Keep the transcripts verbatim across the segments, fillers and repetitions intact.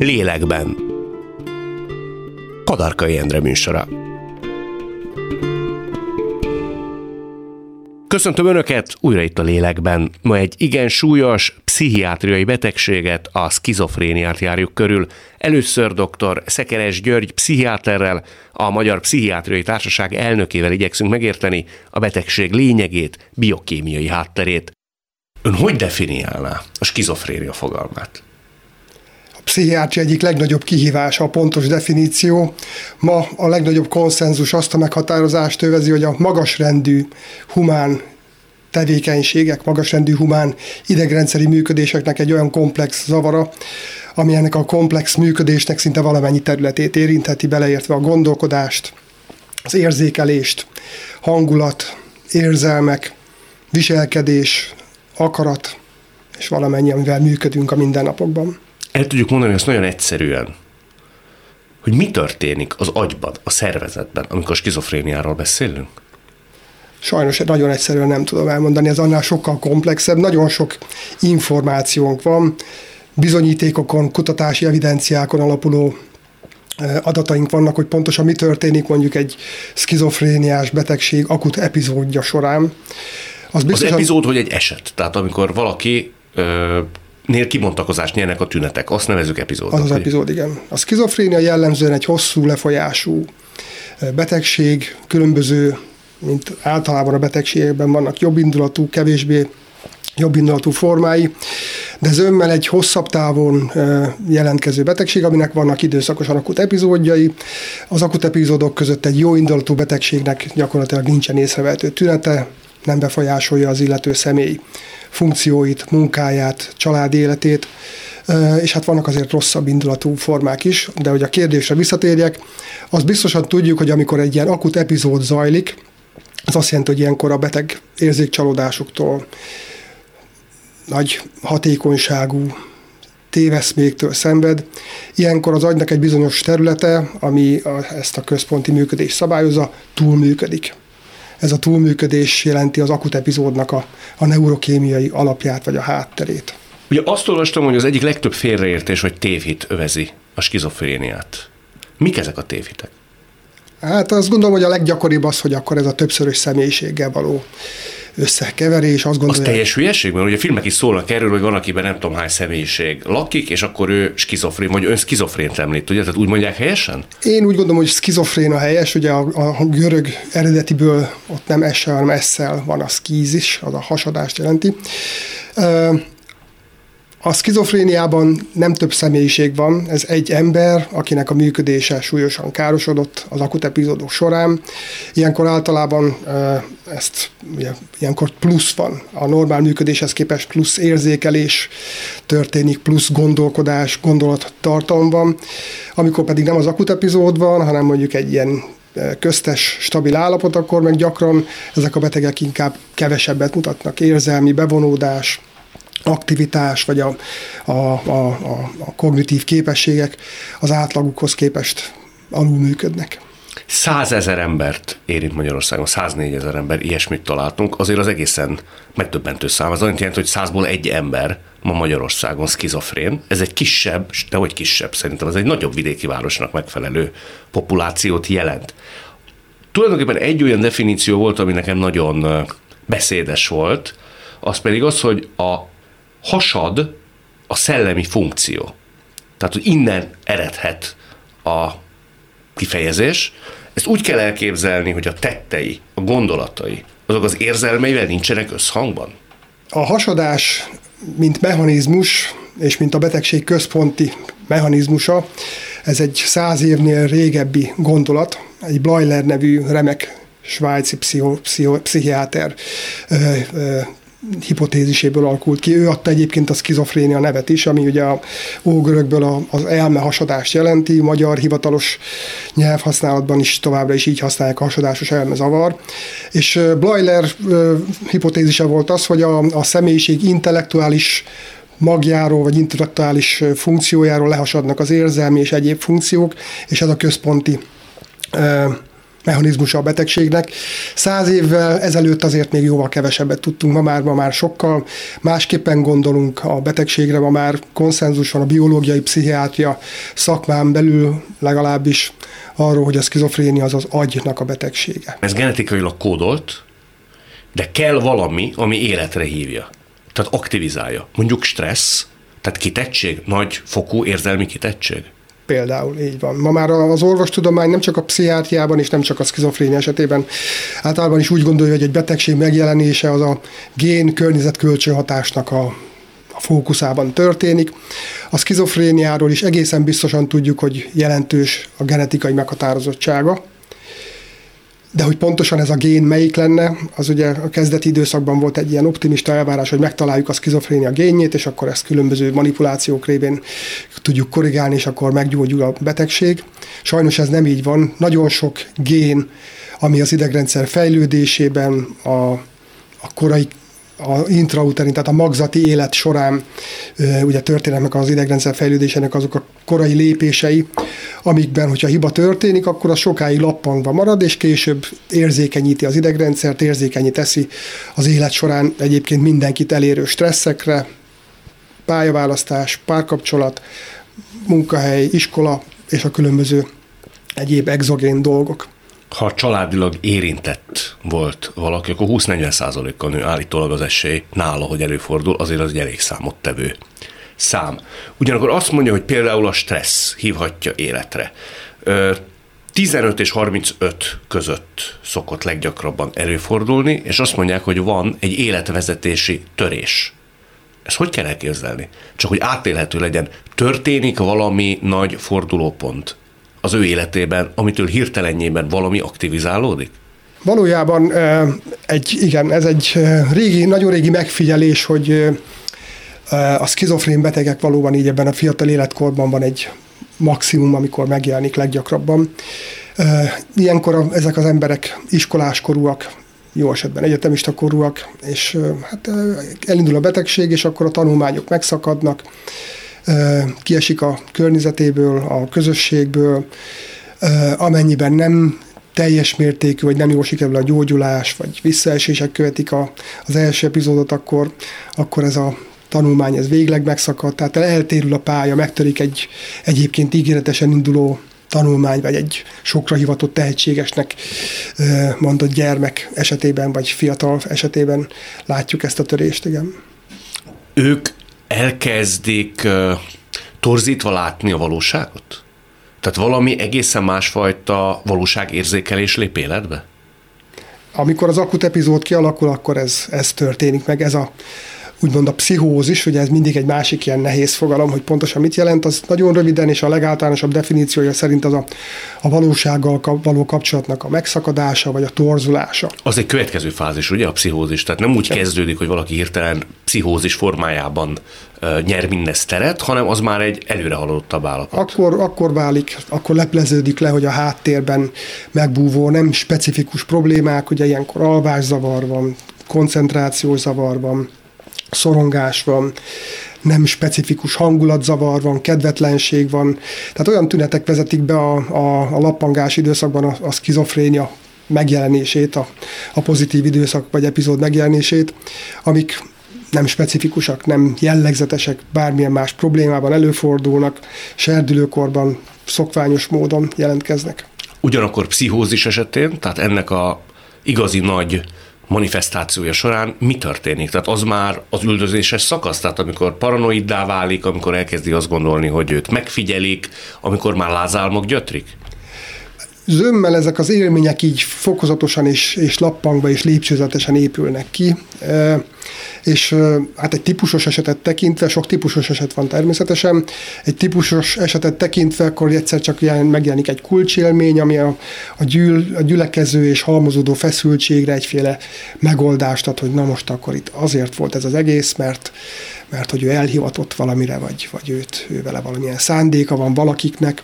Lélekben. Kadarkai Endre műsora. Köszöntöm Önöket, újra itt a Lélekben. Ma egy igen súlyos pszichiátriai betegséget, a szkizofréniát járjuk körül. Először dr. Szekeres György pszichiáterrel, a Magyar Pszichiátriai Társaság elnökével igyekszünk megérteni a betegség lényegét, biokémiai hátterét. Ön hogy definiálná a skizofrénia fogalmát? A pszichiátria egyik legnagyobb kihívása a pontos definíció. Ma a legnagyobb konszenzus azt a meghatározást övezi, hogy a magasrendű humán tevékenységek, magasrendű humán idegrendszeri működéseknek egy olyan komplex zavara, ami ennek a komplex működésnek szinte valamennyi területét érintheti, beleértve a gondolkodást, az érzékelést, hangulat, érzelmek, viselkedés, akarat, és valamennyi, amivel működünk a mindennapokban. El tudjuk mondani ezt nagyon egyszerűen, hogy mi történik az agyban, a szervezetben, amikor skizofréniáról beszélünk? Sajnos nagyon egyszerűen nem tudom elmondani, ez annál sokkal komplexebb, nagyon sok információnk van, bizonyítékokon, kutatási evidenciákon alapuló adataink vannak, hogy pontosan mi történik mondjuk egy skizofréniás betegség akut epizódja során. Az, biztos, az epizód, hogy egy eset, tehát amikor valaki ö, nél kibontakozást nyernek a tünetek, azt nevezzük epizódnak. Az az epizód, igen. A skizofrénia jellemzően egy hosszú lefolyású betegség, különböző, mint általában a betegségekben vannak jobbindulatú, kevésbé jobbindulatú formái, de ez önmel egy hosszabb távon jelentkező betegség, aminek vannak időszakosan akut epizódjai. Az akut epizódok között egy jóindulatú betegségnek gyakorlatilag nincsen észrevehető tünete, nem befolyásolja az illető személy funkcióit, munkáját, családi életét, és hát vannak azért rosszabb indulatú formák is, de hogy a kérdésre visszatérjek, azt biztosan tudjuk, hogy amikor egy ilyen akut epizód zajlik, az azt jelenti, hogy ilyenkor a beteg érzékcsalódásuktól, nagy hatékonyságú téveszméktől szenved. Ilyenkor az agynak egy bizonyos területe, ami ezt a központi működést szabályozza, túlműködik. Ez a túlműködés jelenti az akut epizódnak a, a neurokémiai alapját, vagy a hátterét. Ugye azt olvastam, hogy az egyik legtöbb félreértés, hogy tévhit övezi a skizofréniát. Mik ezek a tévhitek? Hát azt gondolom, hogy a leggyakoribb az, hogy akkor ez a többszörös személyiséggel való összekeverés. Azt gondolom, az teljes hülyeség, mert ugye a filmek is szólnak erről, hogy van, akiben nem tudom hány személyiség lakik, és akkor ő skizofrén, vagy ön skizofrént említ, ugye? Tehát úgy mondják helyesen? Én úgy gondolom, hogy skizofrén a helyes, ugye a, a görög eredetiből ott nem essel, hanem esszel van a szkízis, az a hasadást jelenti. A skizofréniában nem több személyiség van, ez egy ember, akinek a működése súlyosan károsodott az akut epizódok során. Ilyenkor általában ezt, ugye, ilyenkor plusz van. A normál működéshez képest plusz érzékelés történik, plusz gondolkodás, gondolattartalom van. Amikor pedig nem az akut epizód van, hanem mondjuk egy ilyen köztes, stabil állapot, akkor meg gyakran ezek a betegek inkább kevesebbet mutatnak. Érzelmi bevonódás, aktivitás, vagy a, a, a, a kognitív képességek az átlagukhoz képest alul működnek. százezer embert érint Magyarországon, száznégyezer ember, ilyesmit találtunk, azért az egészen megdöbbentő szám. Ez annyit jelenti, hogy százból egy ember ma Magyarországon szkizofrén. Ez egy kisebb, dehogy kisebb, szerintem ez egy nagyobb vidéki városnak megfelelő populációt jelent. Tulajdonképpen egy olyan definíció volt, ami nekem nagyon beszédes volt, az pedig az, hogy a hasad a szellemi funkció. Tehát, hogy innen eredhet a kifejezés. Ezt úgy kell elképzelni, hogy a tettei, a gondolatai, azok az érzelmeivel nincsenek összhangban. A hasadás, mint mechanizmus, és mint a betegség központi mechanizmusa, ez egy száz évnél régebbi gondolat, egy Bleuler nevű remek svájci pszicho, pszicho, pszichiáter ö, ö, hipotéziséből alakult ki. Ő adta egyébként a szkizofrénia nevet is, ami ugye a ógörökből az elmehasadást jelenti, magyar hivatalos nyelvhasználatban is továbbra is így használják a hasadásos elmezavar. És Bleuler hipotézise volt az, hogy a, a személyiség intellektuális magjáról, vagy intellektuális funkciójáról lehasadnak az érzelmi és egyéb funkciók, és ez a központi mechanizmusa a betegségnek. Száz évvel ezelőtt azért még jóval kevesebbet tudtunk, ma már, ma már sokkal másképpen gondolunk a betegségre, ma már konszenzus van a biológiai pszichiátria szakmán belül legalábbis arról, hogy a szkizofrénia az az agynak a betegsége. Ez genetikailag kódolt, de kell valami, ami életre hívja, tehát aktivizálja. Mondjuk stressz, tehát kitettség, nagy fokú érzelmi kitettség. Például, így van. Ma már az orvostudomány nem csak a pszichiátriában és nem csak a szkizofrénia esetében általában is úgy gondolja, hogy egy betegség megjelenése az a gén-környezet-kölcsönhatásnak a, a fókuszában történik. A szkizofréniáról is egészen biztosan tudjuk, hogy jelentős a genetikai meghatározottsága. De hogy pontosan ez a gén melyik lenne, az ugye a kezdeti időszakban volt egy ilyen optimista elvárás, hogy megtaláljuk a szkizofrénia génjét, és akkor ezt különböző manipulációk révén tudjuk korrigálni, és akkor meggyógyul a betegség. Sajnos ez nem így van. Nagyon sok gén, ami az idegrendszer fejlődésében, a, a korai a intrauterin, tehát a magzati élet során ugye történnek az idegrendszer fejlődésének azok a korai lépései, amikben, hogyha hiba történik, akkor az sokáig lappangva marad, és később érzékenyíti az idegrendszert, érzékenyé teszi az élet során egyébként mindenkit elérő stresszekre, pályaválasztás, párkapcsolat, munkahely, iskola és a különböző egyéb exogén dolgok. Ha családilag érintett volt valaki, akkor húsz-negyven százalékkal nő állítólag az esély nála, hogy előfordul, azért az egy elég számottevő szám. Ugyanakkor azt mondja, hogy például a stressz hívhatja életre. tizenöt és harmincöt között szokott leggyakrabban előfordulni, és azt mondják, hogy van egy életvezetési törés. Ezt hogy kell elképzelni? Csak hogy átélhető legyen. Történik valami nagy fordulópont az ő életében, amitől hirtelenjében valami aktivizálódik? Valójában egy, igen, ez egy régi, nagyon régi megfigyelés, hogy a szkizofrén betegek valóban így ebben a fiatal életkorban van egy maximum, amikor megjelenik leggyakrabban. Ilyenkor ezek az emberek iskoláskorúak, jó esetben egyetemista korúak, és hát elindul a betegség, és akkor a tanulmányok megszakadnak, kiesik a környezetéből, a közösségből, amennyiben nem teljes mértékű, vagy nem jól sikerül a gyógyulás, vagy visszaesések követik a, az első epizódot, akkor, akkor ez a tanulmány ez végleg megszakad, tehát eltérül a pálya, megtörik egy egyébként ígéretesen induló tanulmány, vagy egy sokra hivatott tehetségesnek mondott gyermek esetében, vagy fiatal esetében látjuk ezt a törést, igen. Ők elkezdik uh, torzítva látni a valóságot? Tehát valami egészen másfajta valóságérzékelés lép életbe? Amikor az akut epizód kialakul, akkor ez, ez történik meg. Ez a úgymond a pszichózis, ugye ez mindig egy másik ilyen nehéz fogalom, hogy pontosan mit jelent, az nagyon röviden, és a legáltalánosabb definíciója szerint az a, a valósággal való kapcsolatnak a megszakadása, vagy a torzulása. Az egy következő fázis, ugye, a pszichózis? Tehát nem úgy kezdődik, hogy valaki hirtelen pszichózis formájában uh, nyer mindez teret, hanem az már egy előre haladottabb állapot. Akkor, akkor válik, akkor lepleződik le, hogy a háttérben megbúvó nem specifikus problémák, ugye ilyenkor alvászavar van, koncentrációzavar van, szorongás van, nem specifikus hangulatzavar van, kedvetlenség van. Tehát olyan tünetek vezetik be a, a, a lappangás időszakban a, a szkizofrénia megjelenését, a, a pozitív időszak vagy epizód megjelenését, amik nem specifikusak, nem jellegzetesek, bármilyen más problémában előfordulnak, serdülőkorban szokványos módon jelentkeznek. Ugyanakkor pszichózis esetén, tehát ennek a igazi nagy manifestációja során mi történik? Tehát az már az üldözéses szakasz, tehát amikor paranoiddá válik, amikor elkezdi azt gondolni, hogy őt megfigyelik, amikor már lázálmok gyötrik? Zömmel ezek az élmények így fokozatosan és, és lappangva és lépcsőzetesen épülnek ki, e, és hát egy típusos esetet tekintve, sok típusos eset van természetesen, egy típusos esetet tekintve, akkor egyszer csak megjelenik egy kulcsélmény, ami a, a, gyűl, a gyülekező és halmozódó feszültségre egyféle megoldást ad, hogy na most akkor itt azért volt ez az egész, mert, mert hogy ő elhivatott valamire, vagy, vagy őt, ő vele valamilyen szándéka van valakiknek,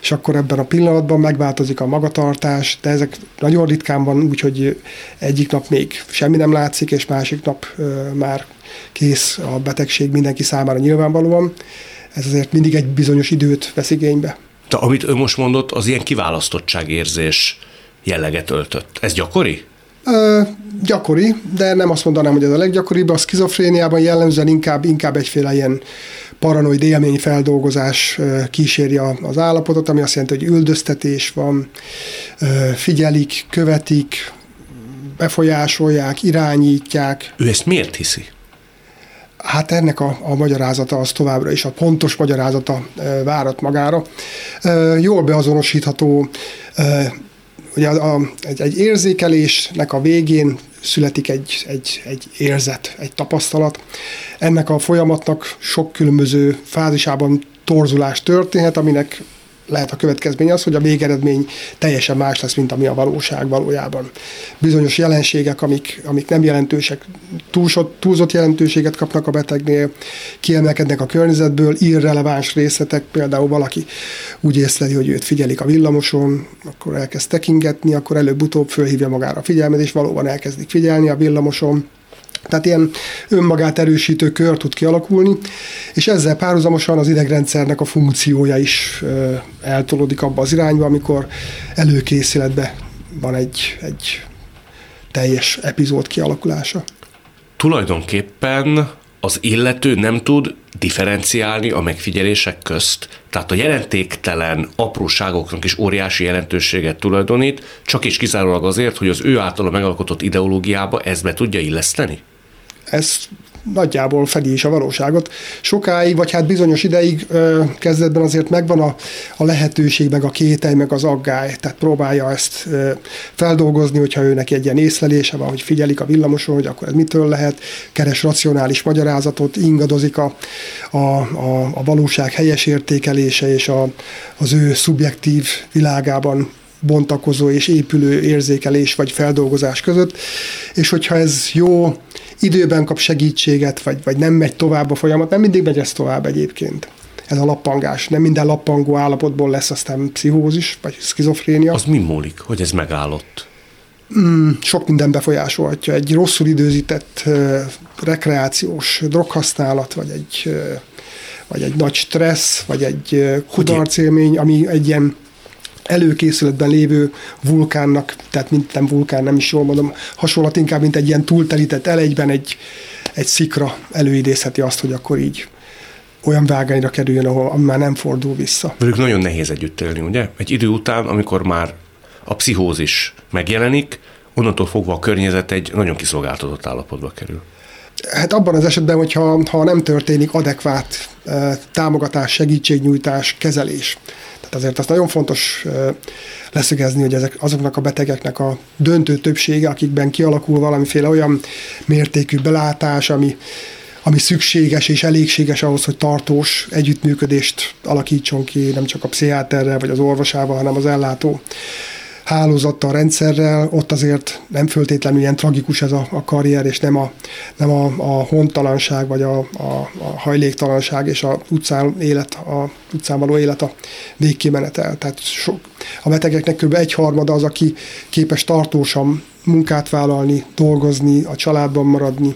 és akkor ebben a pillanatban megváltozik a a magatartás, de ezek nagyon ritkán van úgy, hogy egyik nap még semmi nem látszik, és másik nap ö, már kész a betegség mindenki számára nyilvánvalóan. Ez azért mindig egy bizonyos időt vesz igénybe. De amit ő most mondott, az ilyen kiválasztottságérzés jelleget öltött. Ez gyakori? Ö, gyakori, de nem azt mondanám, hogy ez a leggyakoribb. A szkizofréniában jellemzően inkább, inkább egyféle ilyen paranoid élményfeldolgozás kíséri az állapotot, ami azt jelenti, hogy üldöztetés van, figyelik, követik, befolyásolják, irányítják. Ő ezt miért hiszi? Hát ennek a, a magyarázata az továbbra is, a pontos magyarázata e, várat magára. E, jól beazonosítható, e, ugye a, a, egy, egy érzékelésnek a végén születik egy, egy, egy érzet, egy tapasztalat. Ennek a folyamatnak sok különböző fázisában torzulás történhet, aminek lehet a következmény az, hogy a végeredmény teljesen más lesz, mint ami a valóság valójában. Bizonyos jelenségek, amik, amik nem jelentősek, túlzott jelentőséget kapnak a betegnél, kiemelkednek a környezetből, irreleváns részletek, például valaki úgy észleli, hogy őt figyelik a villamoson, akkor elkezd tekingetni, akkor előbb-utóbb fölhívja magára a figyelmet, és valóban elkezdik figyelni a villamoson. Tehát ilyen önmagát erősítő kör tud kialakulni, és ezzel párhuzamosan az idegrendszernek a funkciója is eltolódik abba az irányba, amikor előkészületben van egy, egy teljes epizód kialakulása. Tulajdonképpen az illető nem tud differenciálni a megfigyelések közt, tehát a jelentéktelen apróságoknak is óriási jelentőséget tulajdonít, csak és kizárólag azért, hogy az ő általa megalkotott ideológiába ezt be tudja illeszteni? Ez nagyjából fedi is a valóságot. Sokáig, vagy hát bizonyos ideig kezdetben azért megvan a, a lehetőség, meg a kételj, meg az aggály, tehát próbálja ezt feldolgozni, hogyha ő neki egy ilyen észlelése van, hogy figyelik a villamoson, hogy akkor ez mitől lehet, keres racionális magyarázatot, ingadozik a, a, a, a valóság helyes értékelése, és a, az ő szubjektív világában bontakozó és épülő érzékelés vagy feldolgozás között, és hogyha ez jó, időben kap segítséget, vagy, vagy nem megy tovább a folyamat, nem mindig megy ez tovább egyébként. Ez a lappangás. Nem minden lappangó állapotból lesz aztán pszichózis, vagy szkizofrénia. Az mi múlik, hogy ez megállott? Mm, sok minden befolyásolhatja. Egy rosszul időzített uh, rekreációs droghasználat, vagy egy, uh, vagy egy nagy stressz, vagy egy uh, kudarcélmény, ami egy ilyen előkészületben lévő vulkánnak, tehát mint nem vulkán, nem is jól mondom, hasonlat inkább, mint egy ilyen túltelített elegyben egy, egy szikra előidézheti azt, hogy akkor így olyan vágányra kerüljön, ahol ami már nem fordul vissza. Velük nagyon nehéz együtt élni, ugye? Egy idő után, amikor már a pszichózis megjelenik, onnantól fogva a környezet egy nagyon kiszolgáltatott állapotba kerül. Hát abban az esetben, hogyha ha nem történik adekvát eh, támogatás, segítségnyújtás, kezelés. Tehát azért az nagyon fontos eh, leszögezni, hogy ezek, azoknak a betegeknek a döntő többsége, akikben kialakul valamiféle olyan mértékű belátás, ami, ami szükséges és elégséges ahhoz, hogy tartós együttműködést alakítson ki, nem csak a pszichiáterrel vagy az orvosával, hanem az ellátó hálózattal, rendszerrel, ott azért nem föltétlenül ilyen tragikus ez a, a karrier, és nem a, nem a, a hontalanság, vagy a, a, a hajléktalanság, és az utcán, élet, a, utcán való élet a végkimenetel. Tehát sok, a betegeknek kb. egyharmada az, aki képes tartósan munkát vállalni, dolgozni, a családban maradni,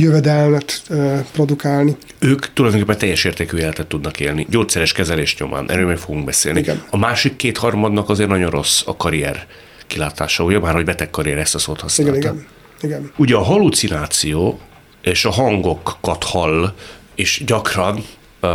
jövedelmet e, produkálni. Ők tulajdonképpen teljes értékű életet tudnak élni, gyógyszeres kezelés nyomán, erről meg fogunk beszélni. Igen. A másik kétharmadnak azért nagyon rossz a karrier kilátása, ugye már, hogy beteg karrier, ezt a szót használta. Igen, igen, igen. Ugye a hallucináció és a hangokat hall, és gyakran uh,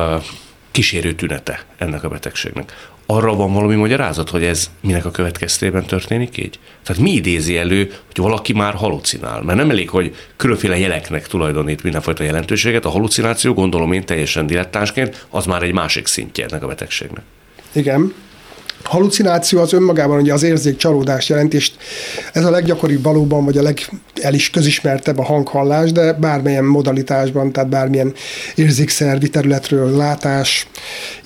kísérő tünete ennek a betegségnek. Arra van valami magyarázat, hogy ez minek a következtében történik így? Tehát mi idézi elő, hogy valaki már halucinál? Mert nem elég, hogy különféle jeleknek tulajdonít mindenfajta jelentőséget, a halucináció, gondolom én teljesen dilettánsként, az már egy másik szintje ennek a betegségnek. Igen. Halucináció az önmagában ugye az érzék csalódást jelent, és ez a leggyakoribb valóban, vagy a legel is közismertebb a hanghallás, de bármilyen modalitásban, tehát bármilyen érzékszervi területről, látás,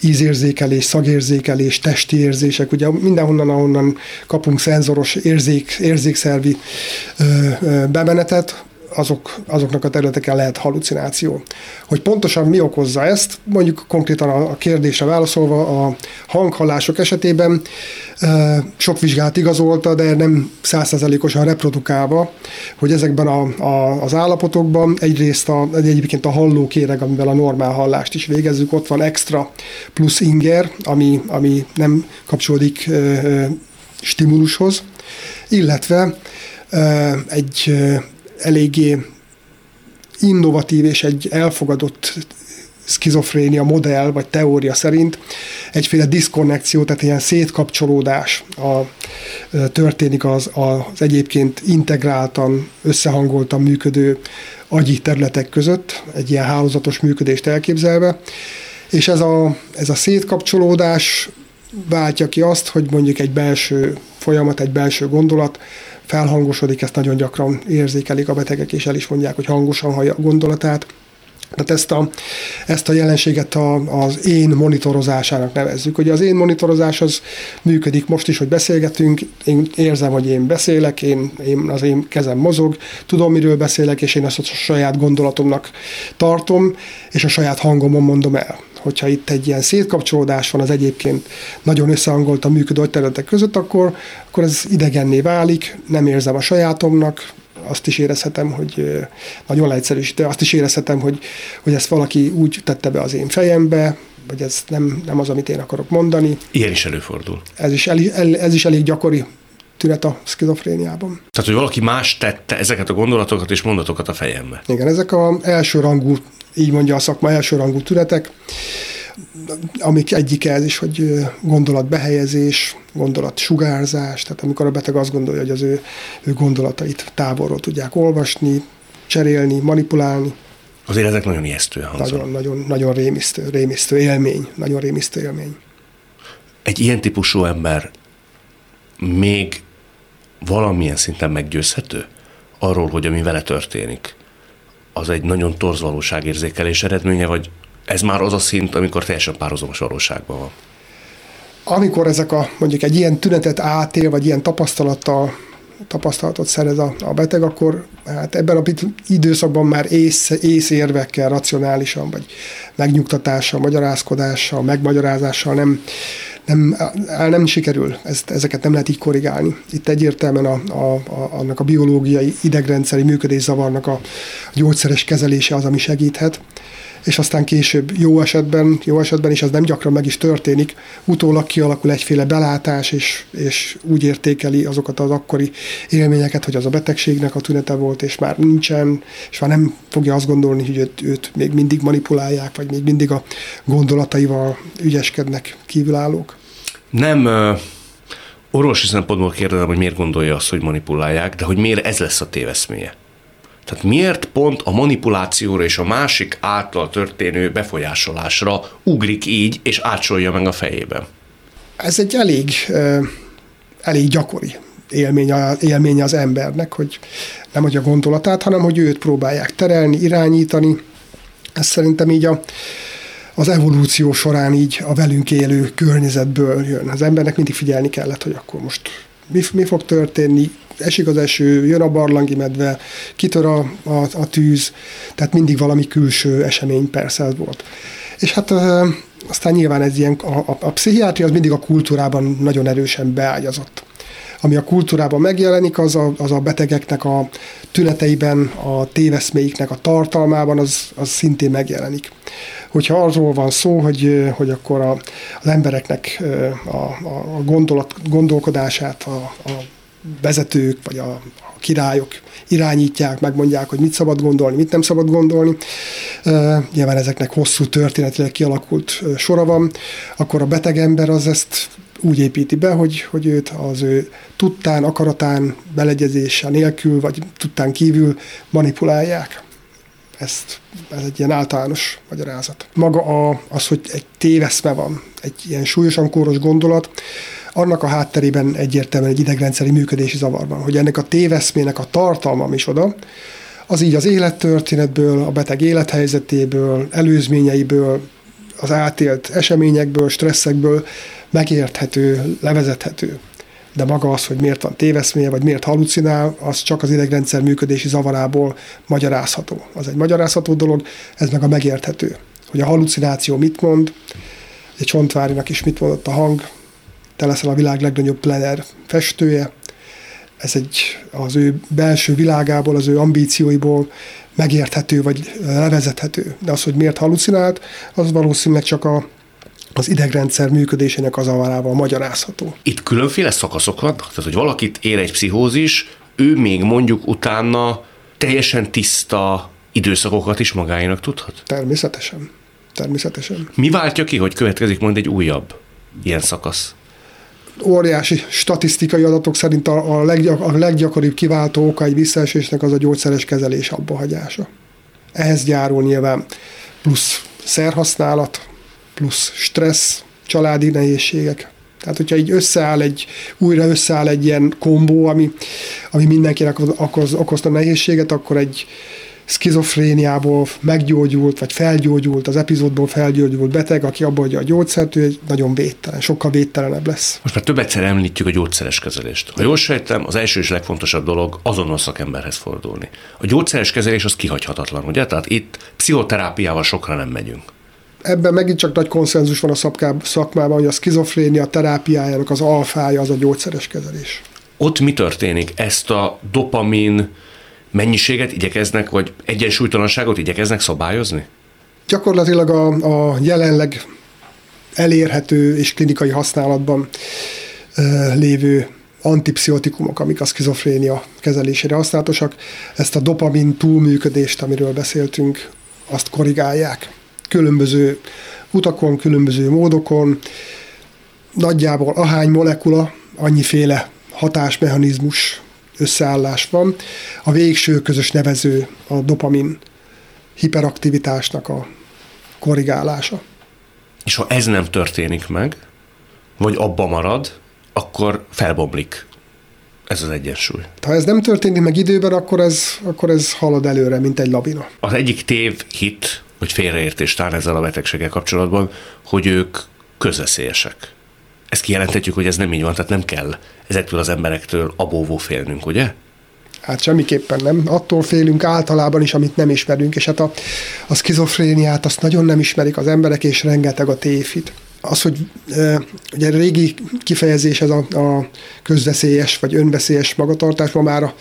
ízérzékelés, szagérzékelés, testi érzések, ugye mindenhonnan, ahonnan kapunk szenzoros érzék, érzékszervi ö, ö, bemenetet, Azok, azoknak a területeken lehet halucináció. Hogy pontosan mi okozza ezt, mondjuk konkrétan a, a kérdésre válaszolva, a hanghallások esetében e, sok vizsgálat igazolta, de nem száz százalékosan reprodukálva, hogy ezekben a, a, az állapotokban egyrészt a, egyébként a hallókéreg, amivel a normál hallást is végezzük, ott van extra plusz inger, ami, ami nem kapcsolódik e, e, stimulushoz, Illetve egy eléggé innovatív és egy elfogadott szkizofrénia modell vagy teória szerint egyféle diszkonnekció, tehát ilyen szétkapcsolódás a, történik az, az egyébként integráltan, összehangoltan működő agyi területek között, egy ilyen hálózatos működést elképzelve, és ez a, ez a szétkapcsolódás váltja ki azt, hogy mondjuk egy belső folyamat, egy belső gondolat felhangosodik, ezt nagyon gyakran érzékelik a betegek, és el is mondják, hogy hangosan hallja a gondolatát. Tehát ezt a, ezt a jelenséget a, az én monitorozásának nevezzük. Ugye az én monitorozás az működik most is, hogy beszélgetünk, én érzem, hogy én beszélek, én, én, az én kezem mozog, tudom, miről beszélek, és én azt a saját gondolatomnak tartom, és a saját hangomon mondom el. Hogyha itt egy ilyen szétkapcsolódás van az egyébként nagyon összehangoltan működő területek között, akkor, akkor ez idegenné válik, nem érzem a sajátomnak, azt is érezhetem, hogy nagyon leegyszerűsítő, azt is érezhetem, hogy, hogy ezt valaki úgy tette be az én fejembe, vagy ez nem, nem az, amit én akarok mondani. Ilyen is előfordul. Ez is, el, el, ez is elég gyakori tünet a szkizofréniában. Tehát, hogy valaki más tette ezeket a gondolatokat és mondatokat a fejembe. Igen, ezek az elsőrangú, így mondja a szakma, elsőrangú tünetek, amik egyike ez is, hogy gondolatbehelyezés, gondolatsugárzás, tehát amikor a beteg azt gondolja, hogy az ő, ő gondolatait távolról tudják olvasni, cserélni, manipulálni. Azért ezek nagyon ijesztően hangzanak. Nagyon, nagyon, nagyon rémisztő, rémisztő élmény, nagyon rémisztő élmény. Egy ilyen típusú ember még valamilyen szinten meggyőzhető arról, hogy ami vele történik, az egy nagyon torz valóságérzékelés eredménye, vagy ez már az a szint, amikor teljesen párhuzamos valóságban van. Amikor ezek a, mondjuk egy ilyen tünetet átél, vagy ilyen tapasztalattal, tapasztalatot szerez a, a beteg, akkor hát ebben a időszakban már ész, észérvekkel, racionálisan, vagy megnyugtatással, magyarázkodással, megmagyarázással nem, nem, nem sikerül. Ezt, ezeket nem lehet így korrigálni. Itt egyértelműen a, a, a, annak a biológiai idegrendszeri működészavarnak a gyógyszeres kezelése az, ami segíthet. És aztán később jó esetben, jó esetben, és ez nem gyakran meg is történik, utólag kialakul egyféle belátás, és, és úgy értékeli azokat az akkori élményeket, hogy az a betegségnek a tünete volt, és már nincsen, és már nem fogja azt gondolni, hogy őt, őt még mindig manipulálják, vagy még mindig a gondolataival ügyeskednek kívülállók. Nem orvosi szempontból kérdezem, hogy miért gondolja azt, hogy manipulálják, de hogy miért ez lesz a téveszméje. Tehát miért pont a manipulációra és a másik által történő befolyásolásra ugrik így, és ácsolja meg a fejében? Ez egy elég, elég gyakori élménye, élménye az embernek, hogy nem hogy a gondolatát, hanem hogy őt próbálják terelni, irányítani. Ez szerintem így a, az evolúció során így a velünk élő környezetből jön. Az embernek mindig figyelni kellett, hogy akkor most mi, mi fog történni, esik az eső, jön a barlangi medve, kitör a, a, a tűz, tehát mindig valami külső esemény persze ez volt. És hát ö, aztán nyilván ez ilyen, a, a, a pszichiátria az mindig a kultúrában nagyon erősen beágyazott. Ami a kultúrában megjelenik, az a, az a betegeknek a tüneteiben, a téveszméiknek a tartalmában, az, az szintén megjelenik. Hogyha arról van szó, hogy, hogy akkor a, az embereknek a, a gondolat, gondolkodását, a, a vezetők, vagy a, a királyok irányítják, megmondják, hogy mit szabad gondolni, mit nem szabad gondolni. E, nyilván ezeknek hosszú történetileg kialakult sora van. Akkor a beteg ember az ezt úgy építi be, hogy, hogy őt az ő tudtán, akaratán, beleegyezése nélkül, vagy tudtán kívül manipulálják. Ezt, ez egy ilyen általános magyarázat. Maga a, az, hogy egy téveszme van, egy ilyen súlyosan kóros gondolat, annak a hátterében egyértelműen egy idegrendszeri működési zavar van, hogy ennek a téveszmének a tartalma is oda, az így az élettörténetből, a beteg élethelyzetéből, előzményeiből, az átélt eseményekből, stresszekből megérthető, levezethető. De maga az, hogy miért van téveszméje, vagy miért halucinál, az csak az idegrendszer működési zavarából magyarázható. Az egy magyarázható dolog, ez meg a megérthető. Hogy a halucináció mit mond, egy Csontvárinak is mit mondott a hang, te leszel a világ legnagyobb Bleuler festője, ez egy az ő belső világából, az ő ambícióiból megérthető, vagy levezethető. De az, hogy miért halucinált, az valószínűleg csak a az idegrendszer működésének az zavarával magyarázható. Itt különféle szakaszok vannak, tehát hogy valakit ér egy pszichózis, ő még mondjuk utána teljesen tiszta időszakokat is magáénak tudhat? Természetesen. Természetesen. Mi váltja ki, hogy következik mondjuk egy újabb ilyen szakasz? Óriási statisztikai adatok szerint a, a, leggyak, a leggyakoribb kiváltó oka egy visszaesésnek az a gyógyszeres kezelés abbahagyása. Ehhez járul nyilván plusz szerhasználat, plusz stressz, családi nehézségek. Tehát, hogyha így összeáll egy, újra összeáll egy ilyen kombó, ami, ami mindenkinek okoz, okozta nehézséget, akkor egy skizofréniából meggyógyult, vagy felgyógyult, az epizódból felgyógyult beteg, aki abba adja a gyógyszert, ő egy nagyon védtelen, sokkal védtelenebb lesz. Most már több egyszer említjük a gyógyszeres kezelést. Ha jól sejtem, az első és legfontosabb dolog azonnal szakemberhez fordulni. A gyógyszeres kezelés az kihagyhatatlan, ugye? Tehát itt pszichoterápiával sokra nem megyünk. Ebben megint csak nagy konszenzus van a szakmában, hogy a skizofrénia terápiájának az alfája az a gyógyszeres kezelés. Ott mi történik? Ezt a dopamin mennyiséget igyekeznek, vagy egyensúlytalanságot igyekeznek szabályozni? Gyakorlatilag a, a jelenleg elérhető és klinikai használatban euh, lévő antipszichotikumok, amik a skizofrénia kezelésére használatosak, ezt a dopamin túlműködést, amiről beszéltünk, azt korrigálják. Különböző utakon, különböző módokon, nagyjából ahány molekula, annyiféle hatásmechanizmus összeállás van. A végső közös nevező a dopamin hiperaktivitásnak a korrigálása. És ha ez nem történik meg, vagy abba marad, akkor felbomlik ez az egyensúly. Ha ez nem történik meg időben, akkor ez, akkor ez halad előre, mint egy labina. Az egyik tévhit, hogy félreértés talán ezzel a betegséggel kapcsolatban, hogy ők közveszélyesek. Ezt kijelenthetjük, hogy ez nem így van, tehát nem kell ezektől az emberektől abóvó félnünk, ugye? Hát semmiképpen nem. Attól félünk általában is, amit nem ismerünk, és hát a, a skizofréniát azt nagyon nem ismerik az emberek, és rengeteg a tévhit. Az, hogy e, ugye régi kifejezés ez a, a közveszélyes vagy önveszélyes magatartás, ma már a,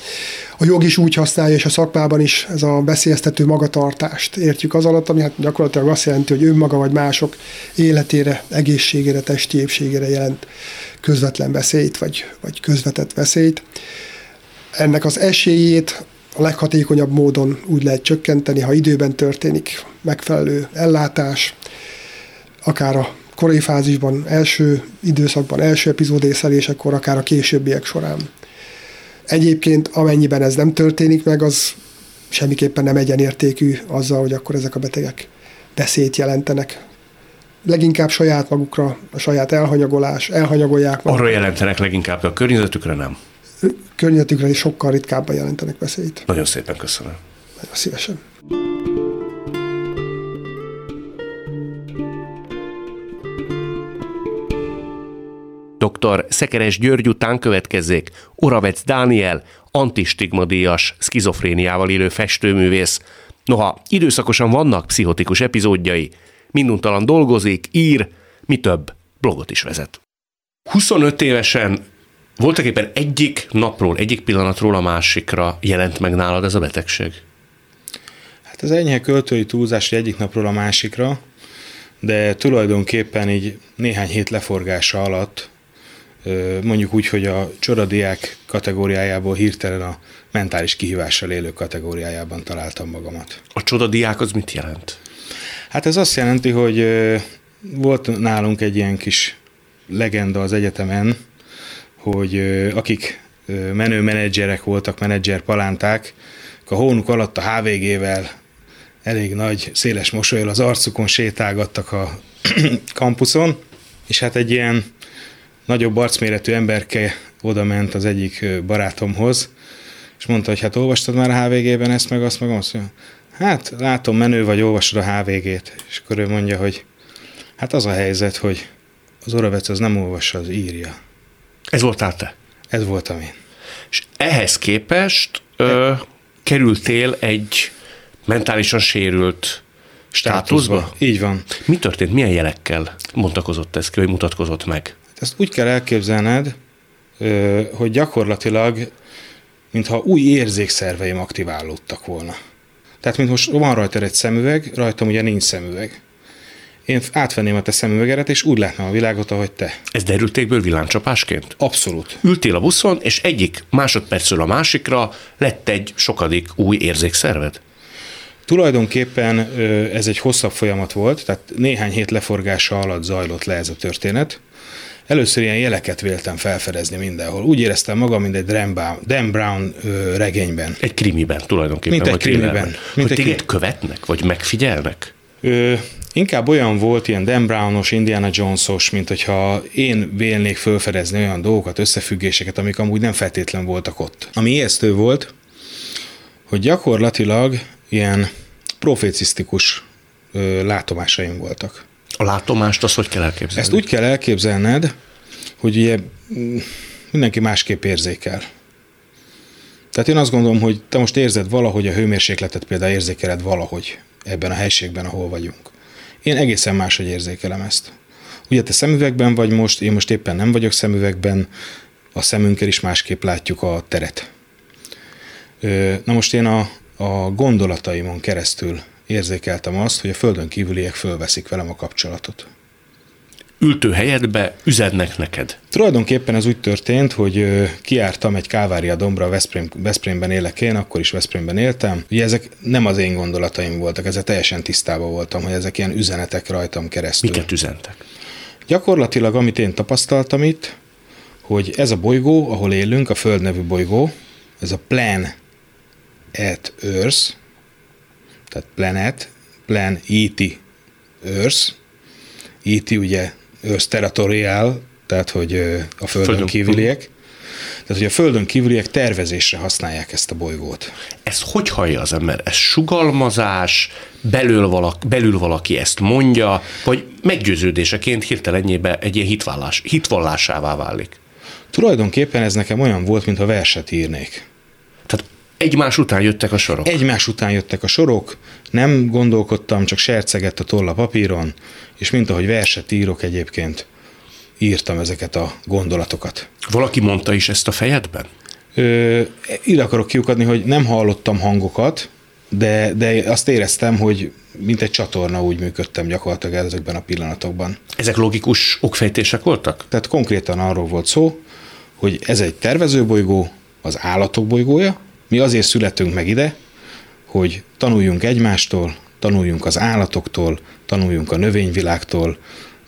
a jog is úgy használja, és a szakmában is ez a veszélyeztető magatartást értjük az alatt, ami hát gyakorlatilag azt jelenti, hogy önmaga vagy mások életére, egészségére, testi épségére jelent közvetlen veszélyt, vagy, vagy közvetett veszélyt. Ennek az esélyét a leghatékonyabb módon úgy lehet csökkenteni, ha időben történik megfelelő ellátás, akár a korai fázisban, első időszakban, első epizódészelésekor, akár a későbbiek során. Egyébként amennyiben ez nem történik meg, az semmiképpen nem egyenértékű azzal, hogy akkor ezek a betegek veszélyt jelentenek. Leginkább saját magukra, a saját elhanyagolás, elhanyagolják magukat. Arra jelentenek leginkább, a környezetükre nem? Környezetükre is sokkal ritkábban jelentenek veszélyt. Nagyon szépen köszönöm. Nagyon szívesen. doktor Szekeres György után következzék Oravetz Dániel, antistigma-díjas, szkizofréniával élő festőművész. Noha időszakosan vannak pszichotikus epizódjai, minduntalan dolgozik, ír, mi több, blogot is vezet. huszonöt évesen voltak éppen egyik napról, egyik pillanatról a másikra jelent meg nálad ez a betegség? Hát az enyhe költői túlzás egyik napról a másikra, de tulajdonképpen így néhány hét leforgása alatt, mondjuk úgy, hogy a csodadiák kategóriájából hirtelen a mentális kihívással élő kategóriájában találtam magamat. A csodadiák az mit jelent? Hát ez azt jelenti, hogy volt nálunk egy ilyen kis legenda az egyetemen, hogy akik menő menedzserek voltak, menedzser palánták, a hónuk alatt a há vé gével elég nagy, széles mosollyal az arcukon sétálgattak a kampuszon, és hát egy ilyen nagyobb arcméretű emberke oda ment az egyik barátomhoz, és mondta, hogy hát olvastad már a há vé gében ezt meg azt, meg azt mondja, hát látom menő vagy, olvasod a há vé gét. És akkor ő mondja, hogy hát az a helyzet, hogy az Oravetz az nem olvassa, az írja. Ez voltál te? Ez voltam én. És ehhez képest ö, kerültél egy mentálisan sérült státuszba? státuszba? Így van. Mi történt? Milyen jelekkel mondtakozott ez ki, hogy mutatkozott meg? Ezt úgy kell elképzelned, hogy gyakorlatilag, mintha új érzékszerveim aktiválódtak volna. Tehát, mint most van rajta egy szemüveg, rajtam ugye nincs szemüveg. én átvenném a te szemüvegedet, és úgy látnám a világot, ahogy te. Ez derültékből villámcsapásként? Abszolút. Ültél a buszon, és egyik másodpercről a másikra lett egy sokadik új érzékszerved? Tulajdonképpen ez egy hosszabb folyamat volt, tehát néhány hét leforgása alatt zajlott le ez a történet. Először ilyen jeleket véltem felfedezni mindenhol. Úgy éreztem magam, mint egy Dan Brown regényben. Egy krimiben tulajdonképpen. Mint egy krimiben. Mint hogy téged követnek, vagy megfigyelnek? Ö, inkább olyan volt, ilyen Dan Brownos, Indiana Jones-os, mint hogyha én vélnék felfedezni olyan dolgokat, összefüggéseket, amik amúgy nem feltétlen voltak ott. Ami ijesztő volt, hogy gyakorlatilag ilyen profécisztikus ö, látomásaim voltak. A látomást azt hogy kell elképzelni? Ezt úgy kell elképzelned, hogy ugye mindenki másképp érzékel. Tehát én azt gondolom, hogy te most érzed valahogy a hőmérsékletet, például érzékeled valahogy ebben a helységben, ahol vagyunk. Én egészen máshogy érzékelem ezt. Ugye te szemüvegben vagy most, én most éppen nem vagyok szemüvegben, a szemünkkel is másképp látjuk a teret. Na most én a, a gondolataimon keresztül érzékeltem azt, hogy a földön kívüliek fölveszik velem a kapcsolatot. Ültő helyedbe üzennek neked? Tulajdonképpen ez úgy történt, hogy kijártam egy Kálvária-dombra, Veszprém, Veszprémben élek én, akkor is Veszprémben éltem. Ugye ezek nem az én gondolataim voltak, ezzel teljesen tisztában voltam, hogy ezek ilyen üzenetek rajtam keresztül. Miket üzentek? Gyakorlatilag, amit én tapasztaltam itt, hogy ez a bolygó, ahol élünk, a Föld nevű bolygó, ez a Planet Earth, tehát Planet, Plan E T Earth, E T ugye Earth territorial, tehát hogy a földön, földön kívüliek, tehát hogy a földön kívüliek tervezésre használják ezt a bolygót. Ezt hogy hallja az ember? Ez sugalmazás, belül valaki, belül valaki ezt mondja, vagy meggyőződéseként hirtelennyében egy ilyen hitvallás, hitvallásává válik? Tulajdonképpen ez nekem olyan volt, mintha verset írnék. Egymás után jöttek a sorok. Egymás után jöttek a sorok, nem gondolkodtam, csak sercegett a toll a papíron, és mint ahogy verset írok egyébként, írtam ezeket a gondolatokat. Valaki mondta is ezt a fejedben? Ö, ide akarok kiukadni, hogy nem hallottam hangokat, de, de azt éreztem, hogy mint egy csatorna úgy működtem gyakorlatilag ezekben a pillanatokban. Ezek logikus okfejtések voltak? Tehát konkrétan arról volt szó, hogy ez egy tervezőbolygó, az állatok bolygója. Mi azért születünk meg ide, hogy tanuljunk egymástól, tanuljunk az állatoktól, tanuljunk a növényvilágtól.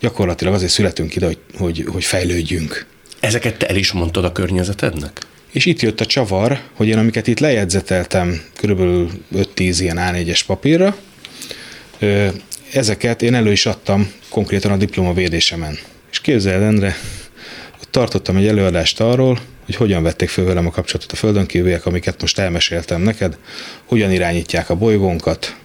Gyakorlatilag azért születünk ide, hogy, hogy, hogy fejlődjünk. Ezeket te el is mondtad a környezetednek? És itt jött a csavar, hogy én amiket itt lejegyzeteltem körülbelül öt-tíz ilyen á négyes papírra, ezeket én elő is adtam konkrétan a diplomavédésemen. És képzeld, Endre, ott tartottam egy előadást arról, hogy hogyan vették föl velem a kapcsolatot a földön kívüliek, amiket most elmeséltem neked, hogyan irányítják a bolygónkat,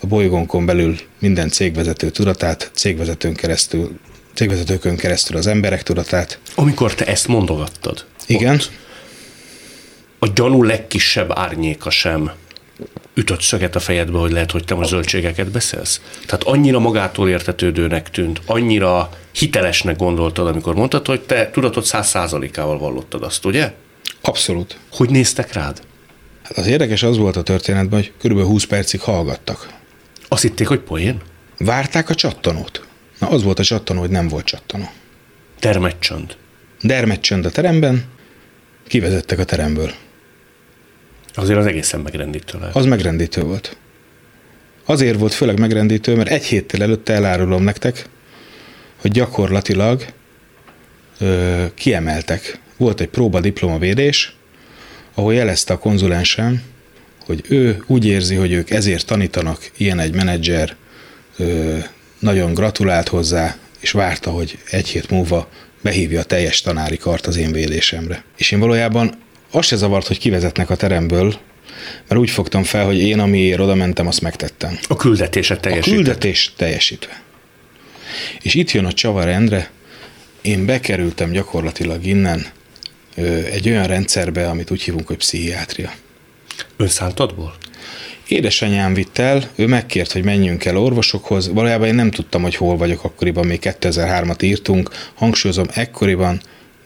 a bolygónkon belül minden cégvezető tudatát, cégvezetőn keresztül, cégvezetőkön keresztül az emberek tudatát. Amikor te ezt mondogattad. Igen. Ott, a gyanú legkisebb árnyéka sem ütött szöget a fejedbe, hogy lehet, hogy te most zöldségeket beszélsz. Tehát annyira magától értetődőnek tűnt, annyira hitelesnek gondoltad, amikor mondtad, hogy te tudatod száz százalékával vallottad azt, ugye? Abszolút. Hogy néztek rád? Hát az érdekes az volt a történetben, hogy körülbelül húsz percig hallgattak. Azt hitték, hogy poén? Várták a csattanót. Na, az volt a csattanó, hogy nem volt csattanó. Dermedcsönd. Dermedcsönd a teremben, kivezettek a teremből. Azért az egészen megrendítő lehet. Az megrendítő volt. Azért volt főleg megrendítő, mert egy héttel előtte elárulom nektek, hogy gyakorlatilag ö, kiemeltek. Volt egy próba-diplomavédés, ahol jelezte a konzulensem, hogy ő úgy érzi, hogy ők ezért tanítanak, ilyen egy menedzser, ö, nagyon gratulált hozzá, és várta, hogy egy hét múlva behívja a teljes tanári kart az én védésemre. És én valójában azt se zavart, hogy kivezetnek a teremből, mert úgy fogtam fel, hogy én, amiért oda mentem, azt megtettem. A küldetéset teljesítve. A küldetés teljesítve. És itt jön a csavar, Endre, én bekerültem gyakorlatilag innen ö, egy olyan rendszerbe, amit úgy hívunk, hogy pszichiátria. Önszántatból? Édesanyám vitt el, ő megkért, hogy menjünk el orvosokhoz, valójában én nem tudtam, hogy hol vagyok akkoriban, még kétezer-hármat írtunk, hangsúlyozom, ekkoriban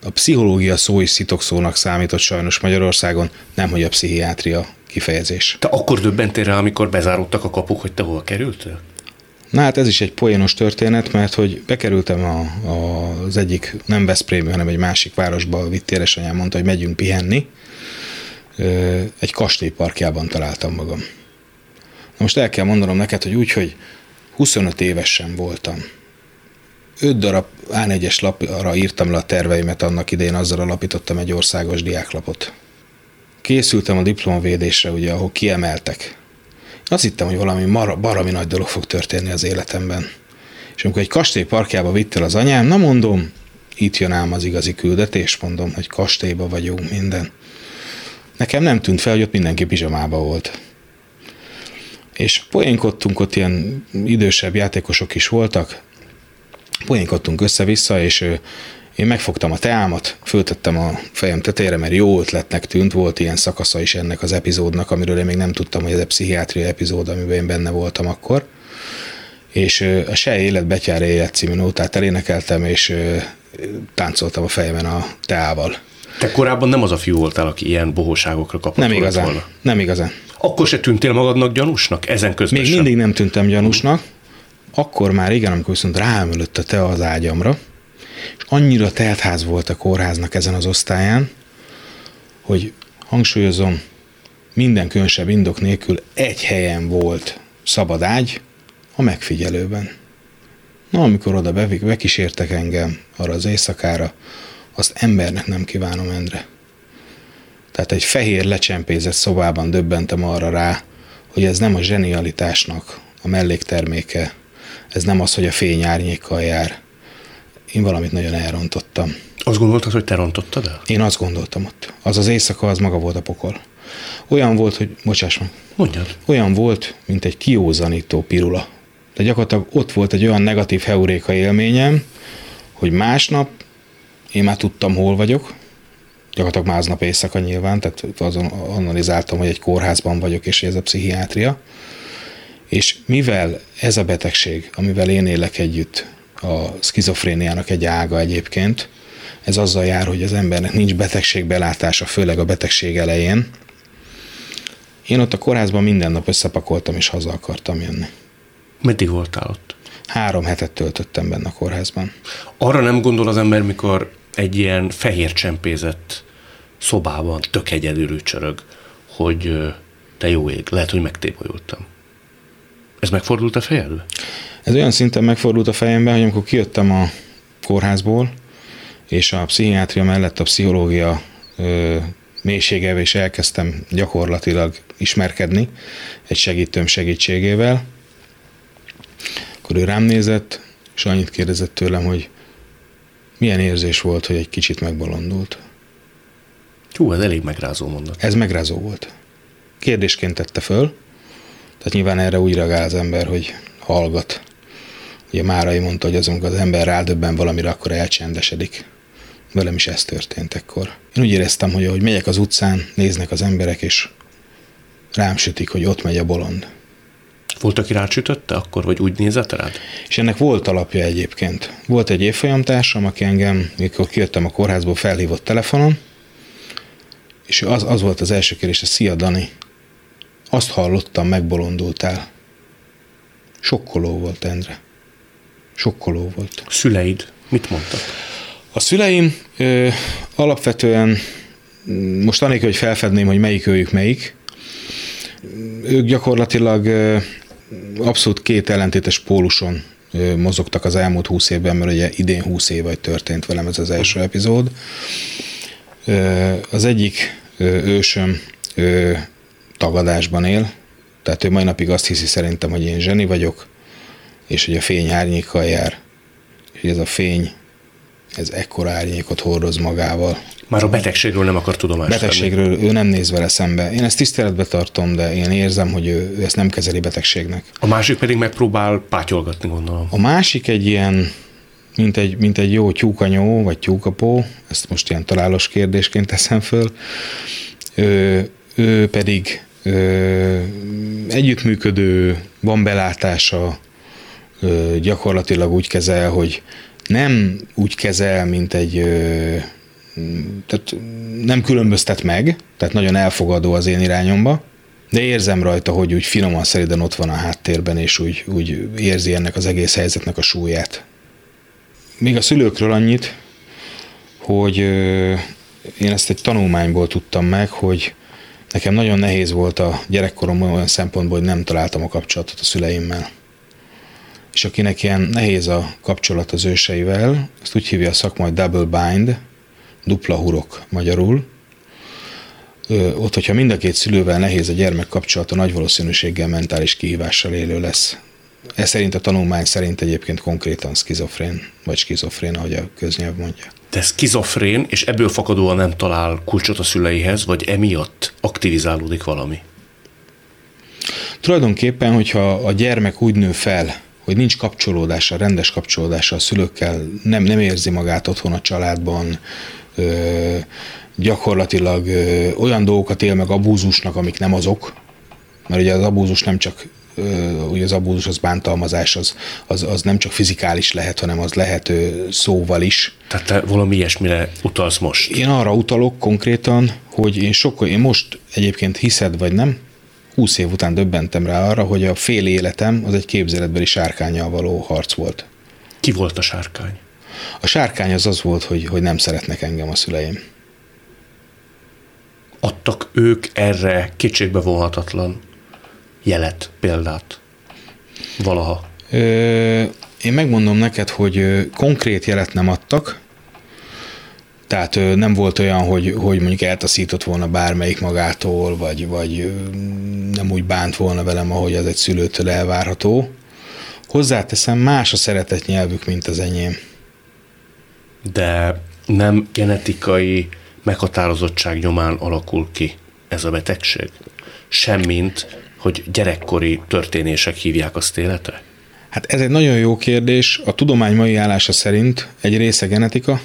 a pszichológia szó is szitokszónak számított sajnos Magyarországon, nemhogy a pszichiátria kifejezés. Te akkor döbbentél rá, amikor bezáródtak a kapuk, hogy te hol kerültél? Na hát ez is egy poénos történet, mert hogy bekerültem a, a, az egyik, nem Veszprém, hanem egy másik városba, vitt édesanyám mondta, hogy megyünk pihenni. Egy kastély parkjában találtam magam. Na most el kell mondanom neked, hogy úgy, hogy huszonöt évesen voltam. öt darab á négyes lapra írtam le a terveimet annak idején, azzal alapítottam egy országos diáklapot. Készültem a diplomavédésre, ugye, ahol kiemeltek. Azt hittem, hogy valami mara, barami nagy dolog fog történni az életemben. És amikor egy kastély parkjába vitt el az anyám, na mondom, itt jön ám az igazi küldetés, mondom, hogy kastélyba vagyunk, minden. Nekem nem tűnt fel, hogy ott mindenki pizsamába volt. És poénkodtunk, ott ilyen idősebb játékosok is voltak, poénkodtunk össze-vissza, és én megfogtam a teámat, föltettem a fejem tetejére, mert jó ötletnek tűnt, volt ilyen szakasza is ennek az epizódnak, amiről én még nem tudtam, hogy ez egy pszichiátriai epizód, amiben én benne voltam akkor. És a Se élet, betyár élet című nótát elénekeltem, és táncoltam a fejemen a teával. Te korábban nem az a fiú voltál, aki ilyen bohóságokra kapott nem igazán, volna? Nem igazán. Akkor se tűntél magadnak gyanúsnak? Ezen közben Még sem. mindig nem tűntem gyanúsnak. Akkor már igen, amikor viszont ráömölött a tea az ágyamra, és annyira teltház volt a kórháznak ezen az osztályán, hogy hangsúlyozom, minden különösebb indok nélkül egy helyen volt szabad ágy, a megfigyelőben. Na, amikor oda bekísértek engem arra az éjszakára, azt embernek nem kívánom, Endre. Tehát egy fehér lecsempézett szobában döbbentem arra rá, hogy ez nem a zsenialitásnak a mellékterméke, ez nem az, hogy a fény árnyékkal jár. Én valamit nagyon elrontottam. Azt gondoltad, hogy te rontottad el? Én azt gondoltam ott. Az az éjszaka, az maga volt a pokol. Olyan volt, hogy, bocsáss meg. Mondjad. Olyan volt, mint egy kiózanító pirula. De gyakorlatilag ott volt egy olyan negatív heuréka élményem, hogy másnap én már tudtam, hol vagyok. Gyakorlatilag már aznap éjszaka nyilván, tehát azon analizáltam, hogy egy kórházban vagyok, és ez a pszichiátria. És mivel ez a betegség, amivel én élek együtt, a skizofréniának egy ága egyébként, ez azzal jár, hogy az embernek nincs betegségbelátása, főleg a betegség elején. Én ott a kórházban minden nap összepakoltam, és haza akartam jönni. Meddig voltál ott? Három hetet töltöttem benne a kórházban. Arra nem gondol az ember, mikor egy ilyen fehér csempézett szobában tök egyedül csörög, hogy te jó ég, lehet, hogy megtébolyultam. Ez megfordult a fejedbe? Ez olyan szinten megfordult a fejemben, hogy amikor kijöttem a kórházból, és a pszichiátria mellett a pszichológia ö, mélységével is elkezdtem gyakorlatilag ismerkedni egy segítőm segítségével, akkor ő rám nézett, és annyit kérdezett tőlem, hogy milyen érzés volt, hogy egy kicsit megbolondult. Hú, ez elég megrázó mondat. Ez megrázó volt. Kérdésként tette föl, tehát nyilván erre úgy reagál az ember, hogy hallgat. Ugye Márai mondta, hogy azonk az ember rádöbben valamire, akkor elcsendesedik. Velem is ez történt ekkor. Én úgy éreztem, hogy ahogy megyek az utcán, néznek az emberek, és rám sütik, hogy ott megy a bolond. Volt, aki rád sütötte akkor, vagy úgy nézett rád? És ennek volt alapja egyébként. Volt egy évfolyamtársam, aki engem, mikor kijöttem a kórházból, felhívott telefonon, és az, az volt az első kérdése, szia Dani, azt hallottam, megbolondultál. Sokkoló volt, Endre. Sokkoló volt. Szüleid mit mondtak? A szüleim ö, alapvetően, most anélkül, hogy felfedném, hogy melyik őjük melyik, ők gyakorlatilag ö, abszolút két ellentétes póluson ö, mozogtak az elmúlt húsz évben, mert ugye idén húsz év vagy történt velem ez az első epizód. Ö, az egyik ö, ősöm ö, tagadásban él, tehát ő mai napig azt hiszi szerintem, hogy én zseni vagyok, és hogy a fény árnyékkal jár, és hogy ez a fény, ez ekkora árnyékot hordoz magával. Már a betegségről nem akar tudomást venni. Betegségről ő nem néz vele szembe. Én ezt tiszteletbe tartom, de én érzem, hogy ő, ő ezt nem kezeli betegségnek. A másik pedig megpróbál pátyolgatni, gondolom. A másik egy ilyen, mint egy, mint egy jó tyúkanyó, vagy tyúkapó, ezt most ilyen találós kérdésként teszem föl, ő, ő pedig Ö, együttműködő, van belátása, ö, gyakorlatilag úgy kezel, hogy nem úgy kezel, mint egy, ö, tehát nem különböztet meg, tehát nagyon elfogadó az én irányomba, de érzem rajta, hogy úgy finoman szeriden ott van a háttérben, és úgy, úgy érzi ennek az egész helyzetnek a súlyát. Még a szülőkről annyit, hogy én ezt egy tanulmányból tudtam meg, hogy nekem nagyon nehéz volt a gyerekkoromban olyan szempontból, hogy nem találtam a kapcsolatot a szüleimmel. És akinek ilyen nehéz a kapcsolat az őseivel, ezt úgy hívja a szakma, hogy double bind, dupla hurok magyarul. Ö, ott, hogyha mind a két szülővel nehéz a gyermek kapcsolata, nagy valószínűséggel mentális kihívással élő lesz. Ez szerint a tanulmány szerint egyébként konkrétan skizofrén, vagy skizofrén, ahogy a köznyelv mondja. De skizofrén, és ebből fakadóan nem talál kulcsot a szüleihez, vagy emiatt aktivizálódik valami? Tulajdonképpen, hogyha a gyermek úgy nő fel, hogy nincs kapcsolódása, rendes kapcsolódása a szülőkkel, nem, nem érzi magát otthon a családban, ö, gyakorlatilag ö, olyan dolgokat él meg abúzusnak, amik nem azok, mert ugye az abúzus nem csak ugye az abúzus, az bántalmazás, az, az, az nem csak fizikális lehet, hanem az lehet szóval is. Tehát te valami ilyesmire utalsz most? Én arra utalok konkrétan, hogy én sokkal, én most egyébként hiszed vagy nem, húsz év után döbbentem rá arra, hogy a fél életem az egy képzeletbeli sárkánnyal való harc volt. Ki volt a sárkány? A sárkány az az volt, hogy, hogy nem szeretnek engem a szüleim. Adtak ők erre kétségbevonhatatlan jelet, példát valaha? Ö, én megmondom neked, hogy konkrét jelet nem adtak, tehát nem volt olyan, hogy, hogy mondjuk eltaszított volna bármelyik magától, vagy, vagy nem úgy bánt volna velem, ahogy az egy szülőtől elvárható. Hozzáteszem, más a szeretett nyelvük, mint az enyém. De nem genetikai meghatározottság nyomán alakul ki ez a betegség? Semmint, hogy gyerekkori történések hívják azt életre? Hát ez egy nagyon jó kérdés. A tudomány mai állása szerint egy része genetika,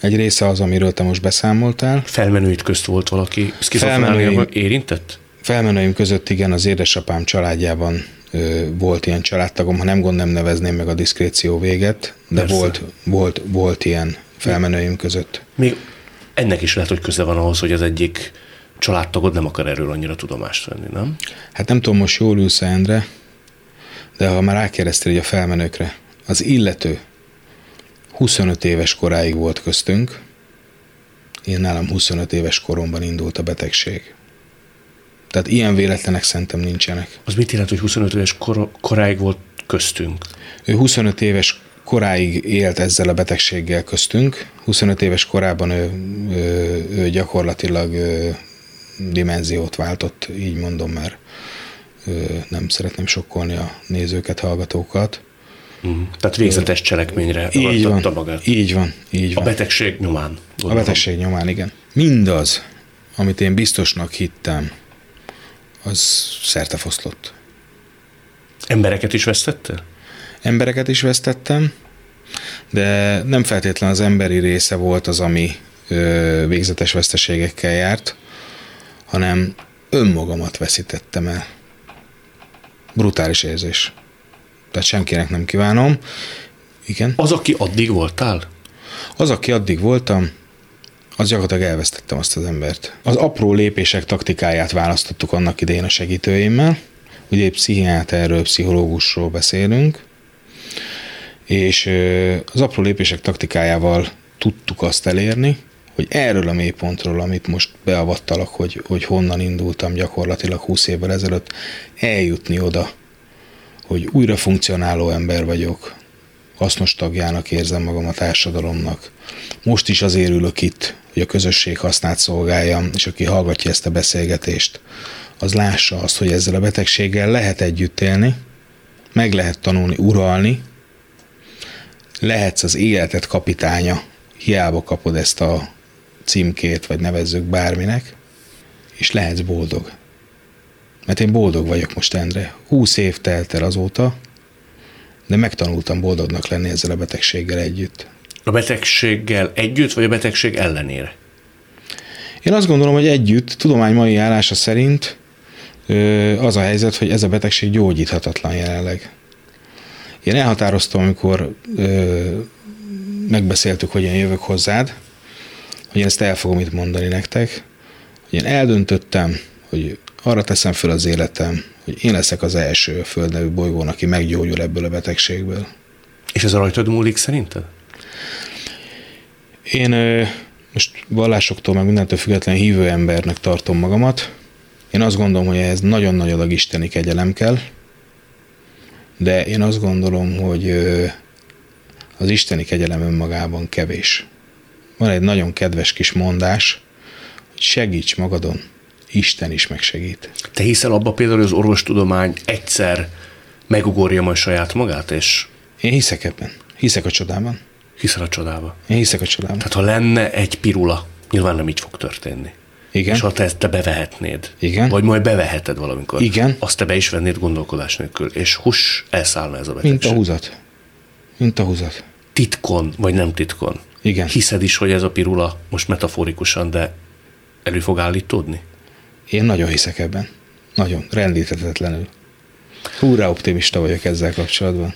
egy része az, amiről te most beszámoltál. Felmenőid közt volt valaki szkizofréniában érintett? Felmenőim között igen, az édesapám családjában ö, volt ilyen családtagom, ha nem gond, nem nevezném meg a diszkréció véget, de volt, volt, volt ilyen felmenőim között. Még ennek is lehet, hogy köze van ahhoz, hogy az egyik családtagod nem akar erről annyira tudomást venni, nem? Hát nem tudom, most jól ülsz, Endre, de ha már rákérdeztél a felmenőkre, az illető huszonöt éves koráig volt köztünk, én nálam huszonöt éves koromban indult a betegség. Tehát ilyen véletlenek szerintem nincsenek. Az mit jelent, hogy huszonöt éves kor- koráig volt köztünk? Ő huszonöt éves koráig élt ezzel a betegséggel köztünk. huszonöt éves korában ő, ő, ő gyakorlatilag ő, dimenziót váltott, így mondom, mert ő, nem szeretném sokkolni a nézőket, hallgatókat. Mm. Tehát végzetes cselekményre adta magát. Így van, így van. A betegség nyomán. Gondolom. A betegség nyomán, igen. Mindaz, amit én biztosnak hittem, az szertefoszlott. Embereket is vesztettél? Embereket is vesztettem, de nem feltétlenül az emberi része volt az, ami ö, végzetes veszteségekkel járt, hanem önmagamat veszítettem el. Brutális érzés. Tehát senkinek nem kívánom. Igen. Az, aki addig voltál? Az, aki addig voltam, az gyakorlatilag elvesztettem azt az embert. Az apró lépések taktikáját választottuk annak idején a segítőimmel. Ugye pszichiáterről, pszichológusról beszélünk, és az apró lépések taktikájával tudtuk azt elérni, hogy erről a mélypontról, amit most beavattalak, hogy, hogy honnan indultam gyakorlatilag húsz évvel ezelőtt, eljutni oda, hogy újra funkcionáló ember vagyok, hasznos tagjának érzem magam a társadalomnak. Most is azért ülök itt, hogy a közösség hasznát szolgáljam, és aki hallgatja ezt a beszélgetést, az lássa azt, hogy ezzel a betegséggel lehet együtt élni, meg lehet tanulni uralni, lehetsz az életed kapitánya, hiába kapod ezt a címkét, vagy nevezzük bárminek, és lehetsz boldog. Mert én boldog vagyok most, Endre. húsz év telt el azóta, de megtanultam boldognak lenni ezzel a betegséggel együtt. A betegséggel együtt, vagy a betegség ellenére? Én azt gondolom, hogy együtt, tudomány mai állása szerint az a helyzet, hogy ez a betegség gyógyíthatatlan jelenleg. Én elhatároztam, amikor ö, megbeszéltük, hogy én jövök hozzád, hogy én ezt el fogom itt mondani nektek, hogy én eldöntöttem, hogy arra teszem föl az életem, hogy én leszek az első földnevű bolygón, aki meggyógyul ebből a betegségből. És ez a rajtad múlik szerinted? Én most vallásoktól, meg mindentől független hívő embernek tartom magamat. Én azt gondolom, hogy ehhez nagyon nagy adag isteni kegyelem kell, de én azt gondolom, hogy az isteni kegyelem önmagában kevés. Van egy nagyon kedves kis mondás, hogy segíts magadon, Isten is megsegít. Te hiszel abba például, hogy az orvostudomány egyszer megugorja majd saját magát, és... Én hiszek ebben. Hiszek a csodában. Hiszel a csodában. Én hiszek a csodában. Tehát ha lenne egy pirula, nyilván nem így fog történni. Igen. És ha te ezt te bevehetnéd. Igen. Vagy majd beveheted valamikor. Igen. Azt te be is vennéd gondolkodás nélkül, és huss, elszállna ez a betegség. Mint a húzat. Mint a húzat. Titkon, vagy nem titkon. Igen. Hiszed is, hogy ez a pirula most metaforikusan, de elő fog állítódni? Én nagyon hiszek ebben. Nagyon. Rendíthetetlenül. Húrá optimista vagyok ezzel kapcsolatban.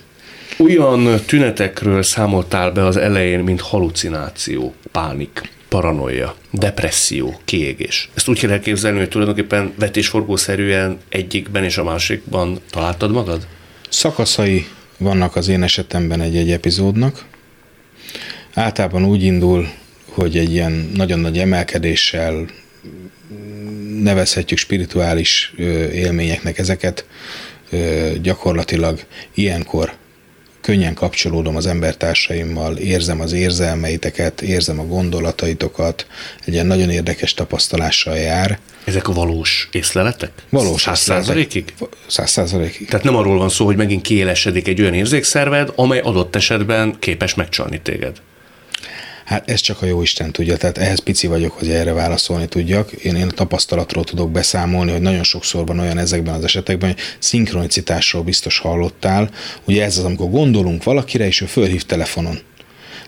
Olyan tünetekről számoltál be az elején, mint halucináció, pánik, paranoia, depresszió, kiégés. Ezt úgy kell elképzelni, hogy tulajdonképpen vetésforgószerűen egyikben és a másikban találtad magad? Szakaszai vannak az én esetemben egy-egy epizódnak. Általában úgy indul, hogy egy ilyen nagyon nagy emelkedéssel nevezhetjük spirituális élményeknek ezeket. Gyakorlatilag ilyenkor könnyen kapcsolódom az embertársaimmal, érzem az érzelmeiteket, érzem a gondolataitokat, egy ilyen nagyon érdekes tapasztalással jár. Ezek a valós észleletek? Valós száz százalékig? Száz százalékig. Tehát nem arról van szó, hogy megint kiélesedik egy olyan érzékszerved, amely adott esetben képes megcsalni téged. Hát ez csak a jó Isten tudja, tehát ehhez pici vagyok, hogy erre válaszolni tudjak. Én, én a tapasztalatról tudok beszámolni, hogy nagyon sokszor van olyan ezekben az esetekben, hogy szinkronicitásról biztos hallottál. Ugye ez az, amikor gondolunk valakire, és ő fölhív telefonon.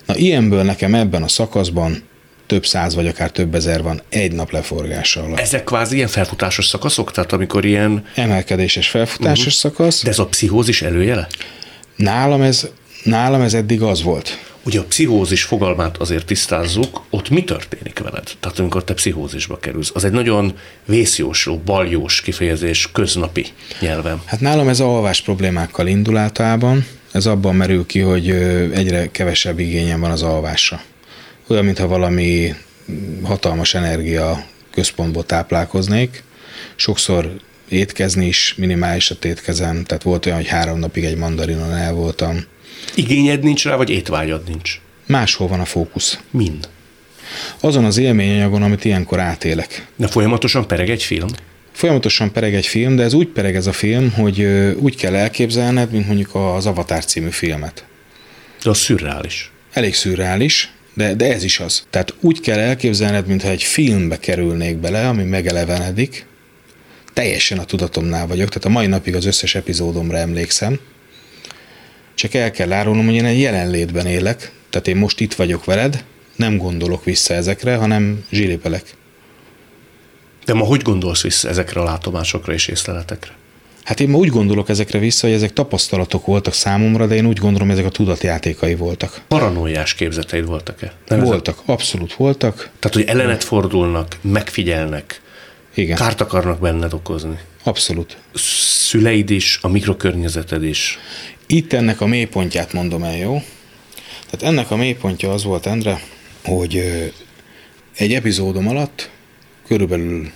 Na ilyenből nekem ebben a szakaszban több száz vagy akár több ezer van egy nap leforgása alatt. Ezek kvázi ilyen felfutásos szakaszok? Tehát amikor ilyen... Emelkedéses felfutásos uh-huh. szakasz. De ez a pszichózis előjele? Nálam ez, nálam ez eddig az volt. Ugye a pszichózis fogalmát azért tisztázzuk, ott mi történik veled? Tehát amikor te pszichózisba kerülsz, az egy nagyon vészjósló, baljós kifejezés köznapi nyelven. Hát nálam ez alvás problémákkal indul általában, ez abban merül ki, hogy egyre kevesebb igényem van az alvásra. Olyan, mintha valami hatalmas energia központból táplálkoznék, sokszor étkezni is minimálisat étkezem, tehát volt olyan, hogy három napig egy mandarinon el voltam. Igényed nincs rá, vagy étvágyad nincs? Máshol van a fókusz. Mind. Azon az élményanyagon, amit ilyenkor átélek. De folyamatosan pereg egy film? Folyamatosan pereg egy film, de ez úgy pereg ez a film, hogy úgy kell elképzelned, mint mondjuk az Avatar című filmet. De az szürreális. Elég szürreális, de, de ez is az. Tehát úgy kell elképzelned, mintha egy filmbe kerülnék bele, ami megelevenedik. Teljesen a tudatomnál vagyok, tehát a mai napig az összes epizódomra emlékszem. Csak el kell árulnom, hogy én egy jelenlétben élek, tehát én most itt vagyok veled, nem gondolok vissza ezekre, hanem zsilipelek. De ma hogy gondolsz vissza ezekre a látomásokra és észleletekre? Hát én ma úgy gondolok ezekre vissza, hogy ezek tapasztalatok voltak számomra, de én úgy gondolom, ezek a tudatjátékai voltak. Paranoiás képzeteid voltak-e? Nem voltak, ezek? Abszolút voltak. Tehát, hogy ellenet fordulnak, megfigyelnek, igen. Kárt akarnak benned okozni. Abszolút. Szüleid is, a mikrokörnyezeted is. Itt ennek a mélypontját mondom el, jó? Tehát ennek a mélypontja az volt, Endre, hogy egy epizódom alatt, körülbelül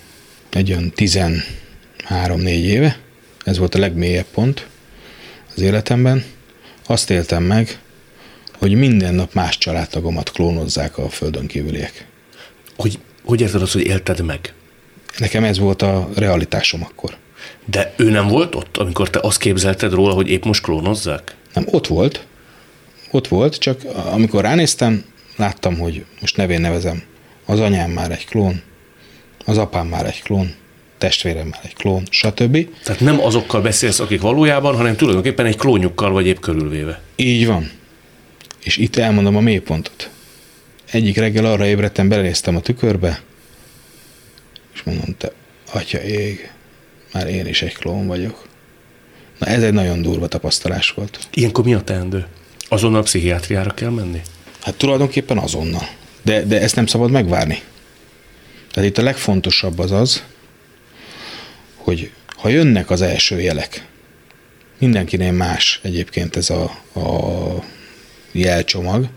egy olyan tizenhárom-négy éve, ez volt a legmélyebb pont az életemben, azt éltem meg, hogy minden nap más családtagomat klónozzák a földön kívüliek. Hogy, hogy érted azt, hogy élted meg? Nekem ez volt a realitásom akkor. De ő nem volt ott, amikor te azt képzelted róla, hogy épp most klónozzák? Nem, ott volt. Ott volt, csak amikor ránéztem, láttam, hogy most nevén nevezem. Az anyám már egy klón, az apám már egy klón, testvérem már egy klón, stb. Tehát nem azokkal beszélsz, akik valójában, hanem tulajdonképpen egy klónjukkal vagy épp körülvéve. Így van. És itt elmondom a mélypontot. Egyik reggel arra ébredtem, belenéztem a tükörbe, és mondom, te atya ég, már én is egy klón vagyok. Na ez egy nagyon durva tapasztalás volt. Ilyenkor mi a teendő? Azonnal a pszichiátriára kell menni? Hát tulajdonképpen azonnal. De, de ezt nem szabad megvárni. Tehát itt a legfontosabb az az, hogy ha jönnek az első jelek, mindenkinél más egyébként ez a, a jelcsomag,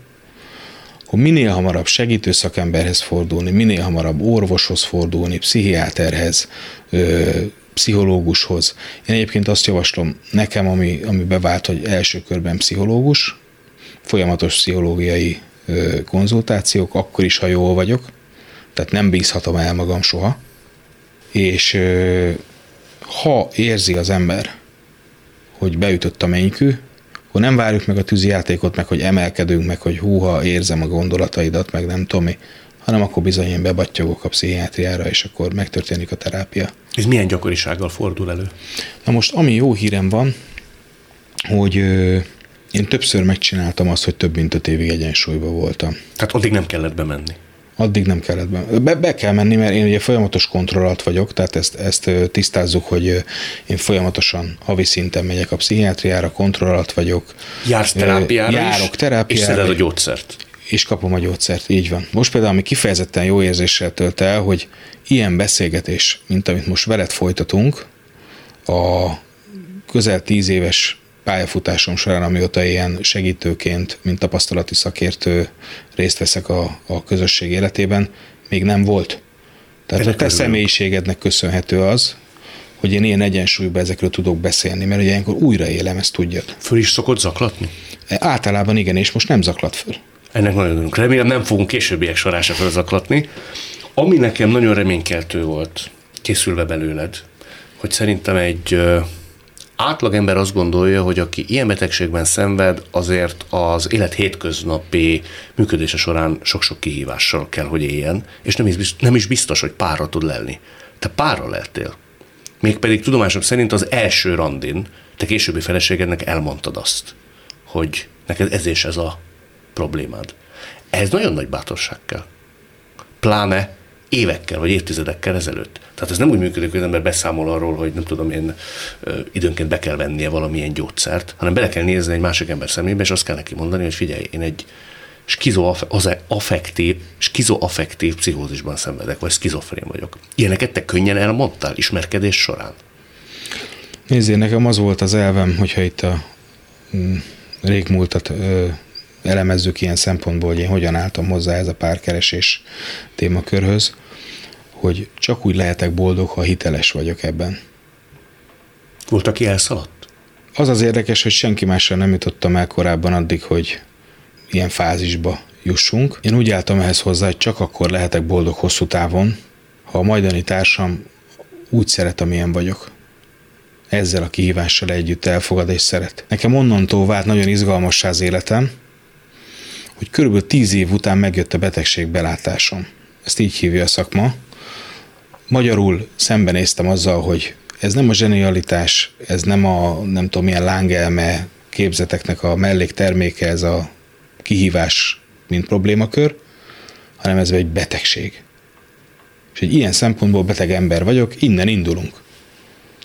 hogy minél hamarabb segítő szakemberhez fordulni, minél hamarabb orvoshoz fordulni, pszichiáterhez, ö, pszichológushoz. Én egyébként azt javaslom nekem, ami, ami bevált, hogy első körben pszichológus, folyamatos pszichológiai ö, konzultációk, akkor is, ha jól vagyok, tehát nem bízhatom el magam soha, és ö, ha érzi az ember, hogy beütött a mennykű, hogy nem várjuk meg a tűzijátékot, meg hogy emelkedünk, meg hogy húha, érzem a gondolataidat, meg nem tudom mi, hanem akkor bizony én bebattyogok a pszichiátriára, és akkor megtörténik a terápia. Ez milyen gyakorisággal fordul elő? Na most, ami jó hírem van, hogy ö, én többször megcsináltam azt, hogy több mint öt évig egyensúlyban voltam. Tehát addig nem kellett bemenni? Addig nem kellett bemenni. Be, be kell menni, mert én ugye folyamatos kontroll alatt vagyok, tehát ezt, ezt tisztázzuk, hogy én folyamatosan havi szinten megyek a pszichiátriára, kontroll alatt vagyok. Jársz terápiára is? Járok terápiára. És szeded a gyógyszert? És kapom a gyógyszert, így van. Most például, ami kifejezetten jó érzéssel tölt el, hogy ilyen beszélgetés, mint amit most veled folytatunk, a közel tíz éves pályafutásom során, amióta ilyen segítőként, mint tapasztalati szakértő részt veszek a, a közösség életében, még nem volt. Tehát a te személyiségednek köszönhető az, hogy én ilyen egyensúlyban ezekről tudok beszélni, mert ugye ilyenkor újraélem, ezt tudjad. Föl is szokott zaklatni? Általában igen, és most nem zaklat föl. Ennek nagyon örülünk. Remélem, nem fogunk későbbiek során se fölzaklatni. Ami nekem nagyon reménykeltő volt, készülve belőled, hogy szerintem egy átlagember azt gondolja, hogy aki ilyen betegségben szenved, azért az élet hétköznapi működése során sok-sok kihívással kell, hogy éljen, és nem is biztos, nem is biztos, hogy párra tud lenni. Te párra lettél. Mégpedig tudomásom szerint az első randin te későbbi feleségednek elmondtad azt, hogy neked ez és ez a problémád. Ez nagyon nagy bátorság kell. Pláne évekkel vagy évtizedekkel ezelőtt. Tehát ez nem úgy működik, hogy az ember beszámol arról, hogy nem tudom én, időnként be kell vennie valamilyen gyógyszert, hanem bele kell nézni egy másik ember szemébe, és azt kell neki mondani, hogy figyelj, én egy skizoaffektív, skizoaffektív pszichózisban szenvedek, vagy skizofrén vagyok. Ilyeneket te könnyen elmondtál ismerkedés során? Nézzél, nekem az volt az elvem, hogyha itt a régmúltat elemezzük ilyen szempontból, hogy én hogyan álltam hozzá ez a párkeresés témakörhöz, hogy csak úgy lehetek boldog, ha hiteles vagyok ebben. Volt, aki elszaladt? Az az érdekes, hogy senki mással nem jutottam el korábban addig, hogy ilyen fázisba jussunk. Én úgy álltam ehhez hozzá, hogy csak akkor lehetek boldog hosszú távon, ha a majdani társam úgy szeret, amilyen vagyok. Ezzel a kihívással együtt elfogad és szeret. Nekem onnantól vált nagyon izgalmassá az életem, hogy körülbelül tíz év után megjött a betegség belátásom. Ezt így hívja a szakma. Magyarul szembenéztem azzal, hogy ez nem a zsenialitás, ez nem a nem tudom milyen lángelme képzeteknek a mellékterméke, ez a kihívás, mint problémakör, hanem ez egy betegség. És egy ilyen szempontból beteg ember vagyok, innen indulunk.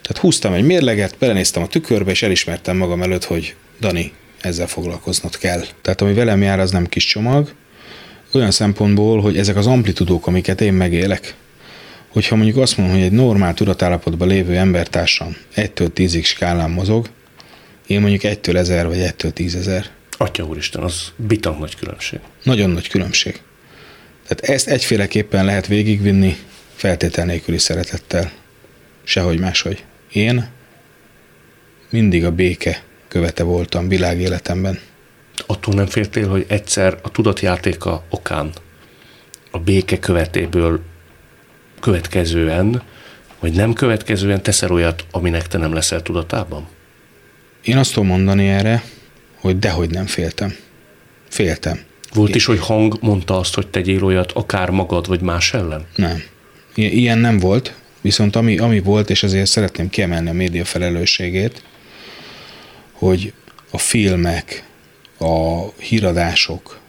Tehát húztam egy mérleget, belenéztem a tükörbe, és elismertem magam előtt, hogy Dani, ezzel foglalkoznod kell. Tehát ami velem jár, az nem kis csomag, olyan szempontból, hogy ezek az amplitudók, amiket én megélek, hogyha mondjuk azt mondom, hogy egy normál tudatállapotban lévő embertársam egytől tízig skálán mozog, én mondjuk egytől ezer vagy egytől tízezer. Atya úristen, az bitang nagy különbség. Nagyon nagy különbség. Tehát ezt egyféleképpen lehet végigvinni feltétel nélküli szeretettel. Sehogy máshogy. Én mindig a béke követe voltam világéletemben. Attól nem féltél, hogy egyszer a tudatjátéka okán a béke követéből következően, vagy nem következően teszel olyat, aminek te nem leszel tudatában? Én azt tudom mondani erre, hogy dehogy nem féltem. Féltem. Volt Én... is, hogy hang mondta azt, hogy tegyél olyat akár magad, vagy más ellen? Nem. Ilyen nem volt, viszont ami, ami volt, és ezért szeretném kiemelni a média felelősségét, hogy a filmek, a híradások,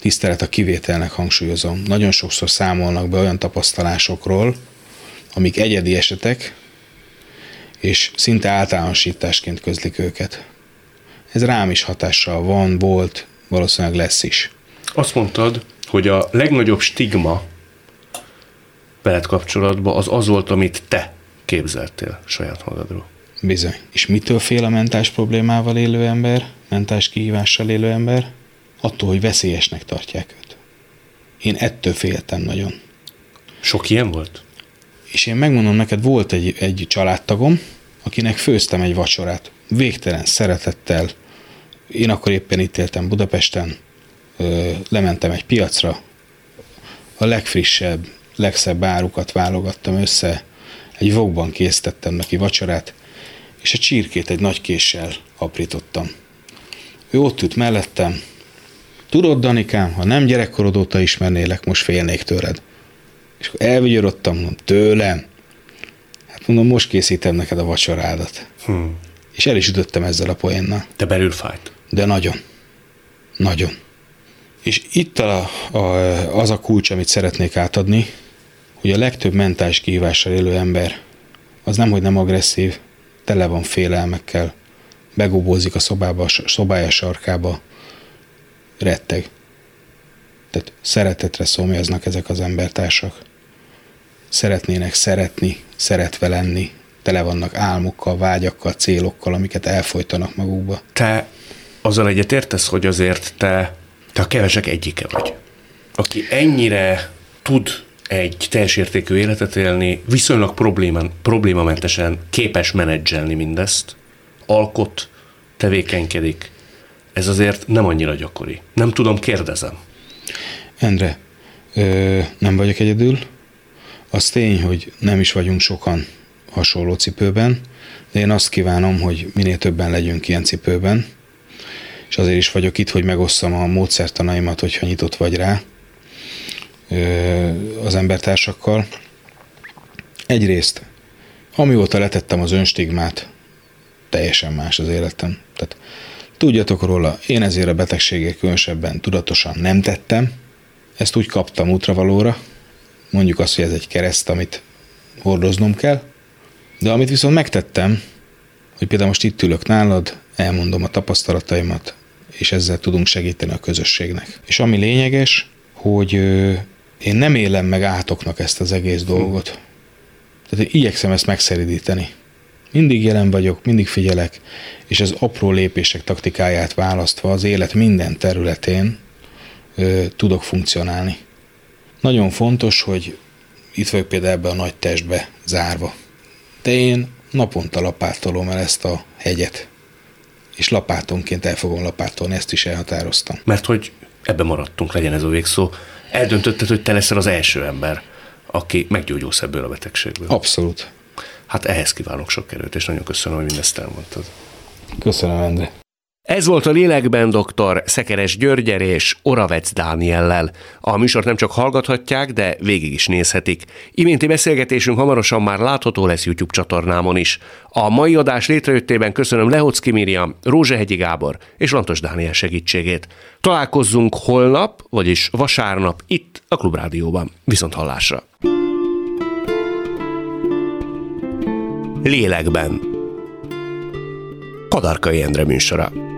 tisztelet a kivételnek hangsúlyozom, nagyon sokszor számolnak be olyan tapasztalásokról, amik egyedi esetek, és szinte általánosításként közlik őket. Ez rám is hatással van, volt, valószínűleg lesz is. Azt mondtad, hogy a legnagyobb stigma veled kapcsolatban az az volt, amit te képzeltél saját magadról. Bizony. És mitől fél a mentás problémával élő ember, mentás kihívással élő ember? Attól, hogy veszélyesnek tartják őt. Én ettől féltem nagyon. Sok ilyen volt? És én megmondom neked, volt egy, egy családtagom, akinek főztem egy vacsorát. Végtelen szeretettel. Én akkor éppen itt éltem Budapesten, ö, lementem egy piacra, a legfrissebb, legszebb árukat válogattam össze, egy vokban készítettem neki vacsorát, és a csirkét egy nagy késsel aprítottam. Ő ott ült mellettem, tudod, Danikám, ha nem gyerekkorod óta ismernélek, most félnék tőled. És akkor elvigyorodtam, mondom, tőlem? Hát mondom, most készítem neked a vacsorádat. Hmm. És el is ütöttem ezzel a poénnal. Te belül fájt. De nagyon. Nagyon. És itt a, a, az a kulcs, amit szeretnék átadni, hogy a legtöbb mentális kihívással élő ember az nemhogy nem agresszív, tele van félelmekkel, begobózik a szobába, szobája sarkába, retteg. Tehát szeretetre szomjaznak ezek az embertársak. Szeretnének szeretni, szeretve lenni, tele vannak álmokkal, vágyakkal, célokkal, amiket elfojtanak magukba. Te azzal egyet értesz, hogy azért te, te a kevesek egyike vagy, aki ennyire tud egy teljes értékű életet élni, viszonylag problémán, problémamentesen képes menedzselni mindezt, alkot, tevékenykedik. Ez azért nem annyira gyakori. Nem tudom, kérdezem. Endre, ö, nem vagyok egyedül. Az tény, hogy nem is vagyunk sokan hasonló cipőben, de én azt kívánom, hogy minél többen legyünk ilyen cipőben, és azért is vagyok itt, hogy megosszam a módszertanaimat, hogyha nyitott vagy rá az embertársakkal. Egyrészt, amióta letettem az önstigmát, teljesen más az életem. Tehát tudjatok róla, én ezért a betegségért különösebben tudatosan nem tettem, ezt úgy kaptam útravalóra, mondjuk azt, hogy ez egy kereszt, amit hordoznom kell, de amit viszont megtettem, hogy például most itt ülök nálad, elmondom a tapasztalataimat, és ezzel tudunk segíteni a közösségnek. És ami lényeges, hogy én nem élem meg átoknak ezt az egész dolgot. Tehát igyekszem ezt megszeridíteni. Mindig jelen vagyok, mindig figyelek, és az apró lépések taktikáját választva az élet minden területén ö, tudok funkcionálni. Nagyon fontos, hogy itt vagyok például ebbe a nagy testbe zárva. De én naponta lapátolom el ezt a hegyet, és lapátonként el fogom lapátolni, ezt is elhatároztam. Mert hogy ebben maradtunk, legyen ez a végszó, eldöntötted, hogy te leszel az első ember, aki meggyógyulsz ebből a betegségből. Abszolút. Hát ehhez kívánok sok erőt, és nagyon köszönöm, hogy mindezt elmondtad. Köszönöm, Endre. Ez volt a Lélekben dr. Szekeres Györgyel és Oravetz Dániellel. A műsort nem csak hallgathatják, de végig is nézhetik. Iménti beszélgetésünk hamarosan már látható lesz YouTube csatornámon is. A mai adás létrejöttében köszönöm Lehocki Miriam, Rózsehegyi Gábor és Lantos Dániel segítségét. Találkozzunk holnap, vagyis vasárnap itt a Klubrádióban. Viszont hallásra! Lélekben Kadarkai Endre műsora.